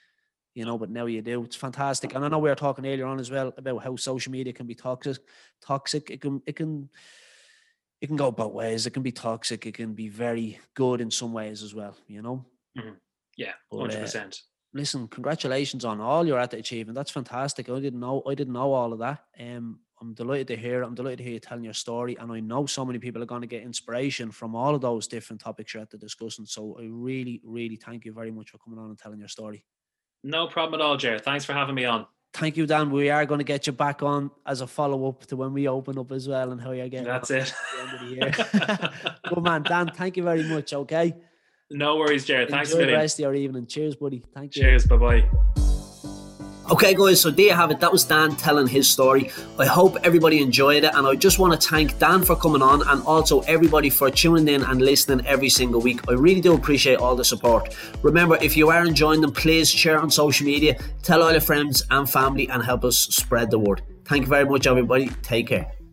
you know, but now you do. It's fantastic. And I know we were talking earlier on as well about how social media can be toxic. It can go both ways. It can be toxic. It can be very good in some ways as well, you know? Mm-hmm. Yeah, 100%. But, listen, congratulations on all you're at the achievement. That's fantastic. I didn't know all of that. I'm delighted to hear. I'm delighted to hear you telling your story. And I know so many people are going to get inspiration from all of those different topics you're at the discussing. So I really, really thank you very much for coming on and telling your story. No problem at all, Ger. Thanks for having me on. Thank you, Dan. We are going to get you back on as a follow-up to when we open up as well and how you're getting. That's it. At the end of the year. Good man, Dan. Thank you very much, okay? No worries, Ger. Thanks for the rest of your evening. Cheers, buddy. Thank you. Cheers. Bye-bye. Okay, guys, so there you have it. That was Dan telling his story. I hope everybody enjoyed it, and I just want to thank Dan for coming on and also everybody for tuning in and listening every single week. I really do appreciate all the support. Remember, if you are enjoying them, please share on social media, tell all your friends and family, and help us spread the word. Thank you very much, everybody. Take care.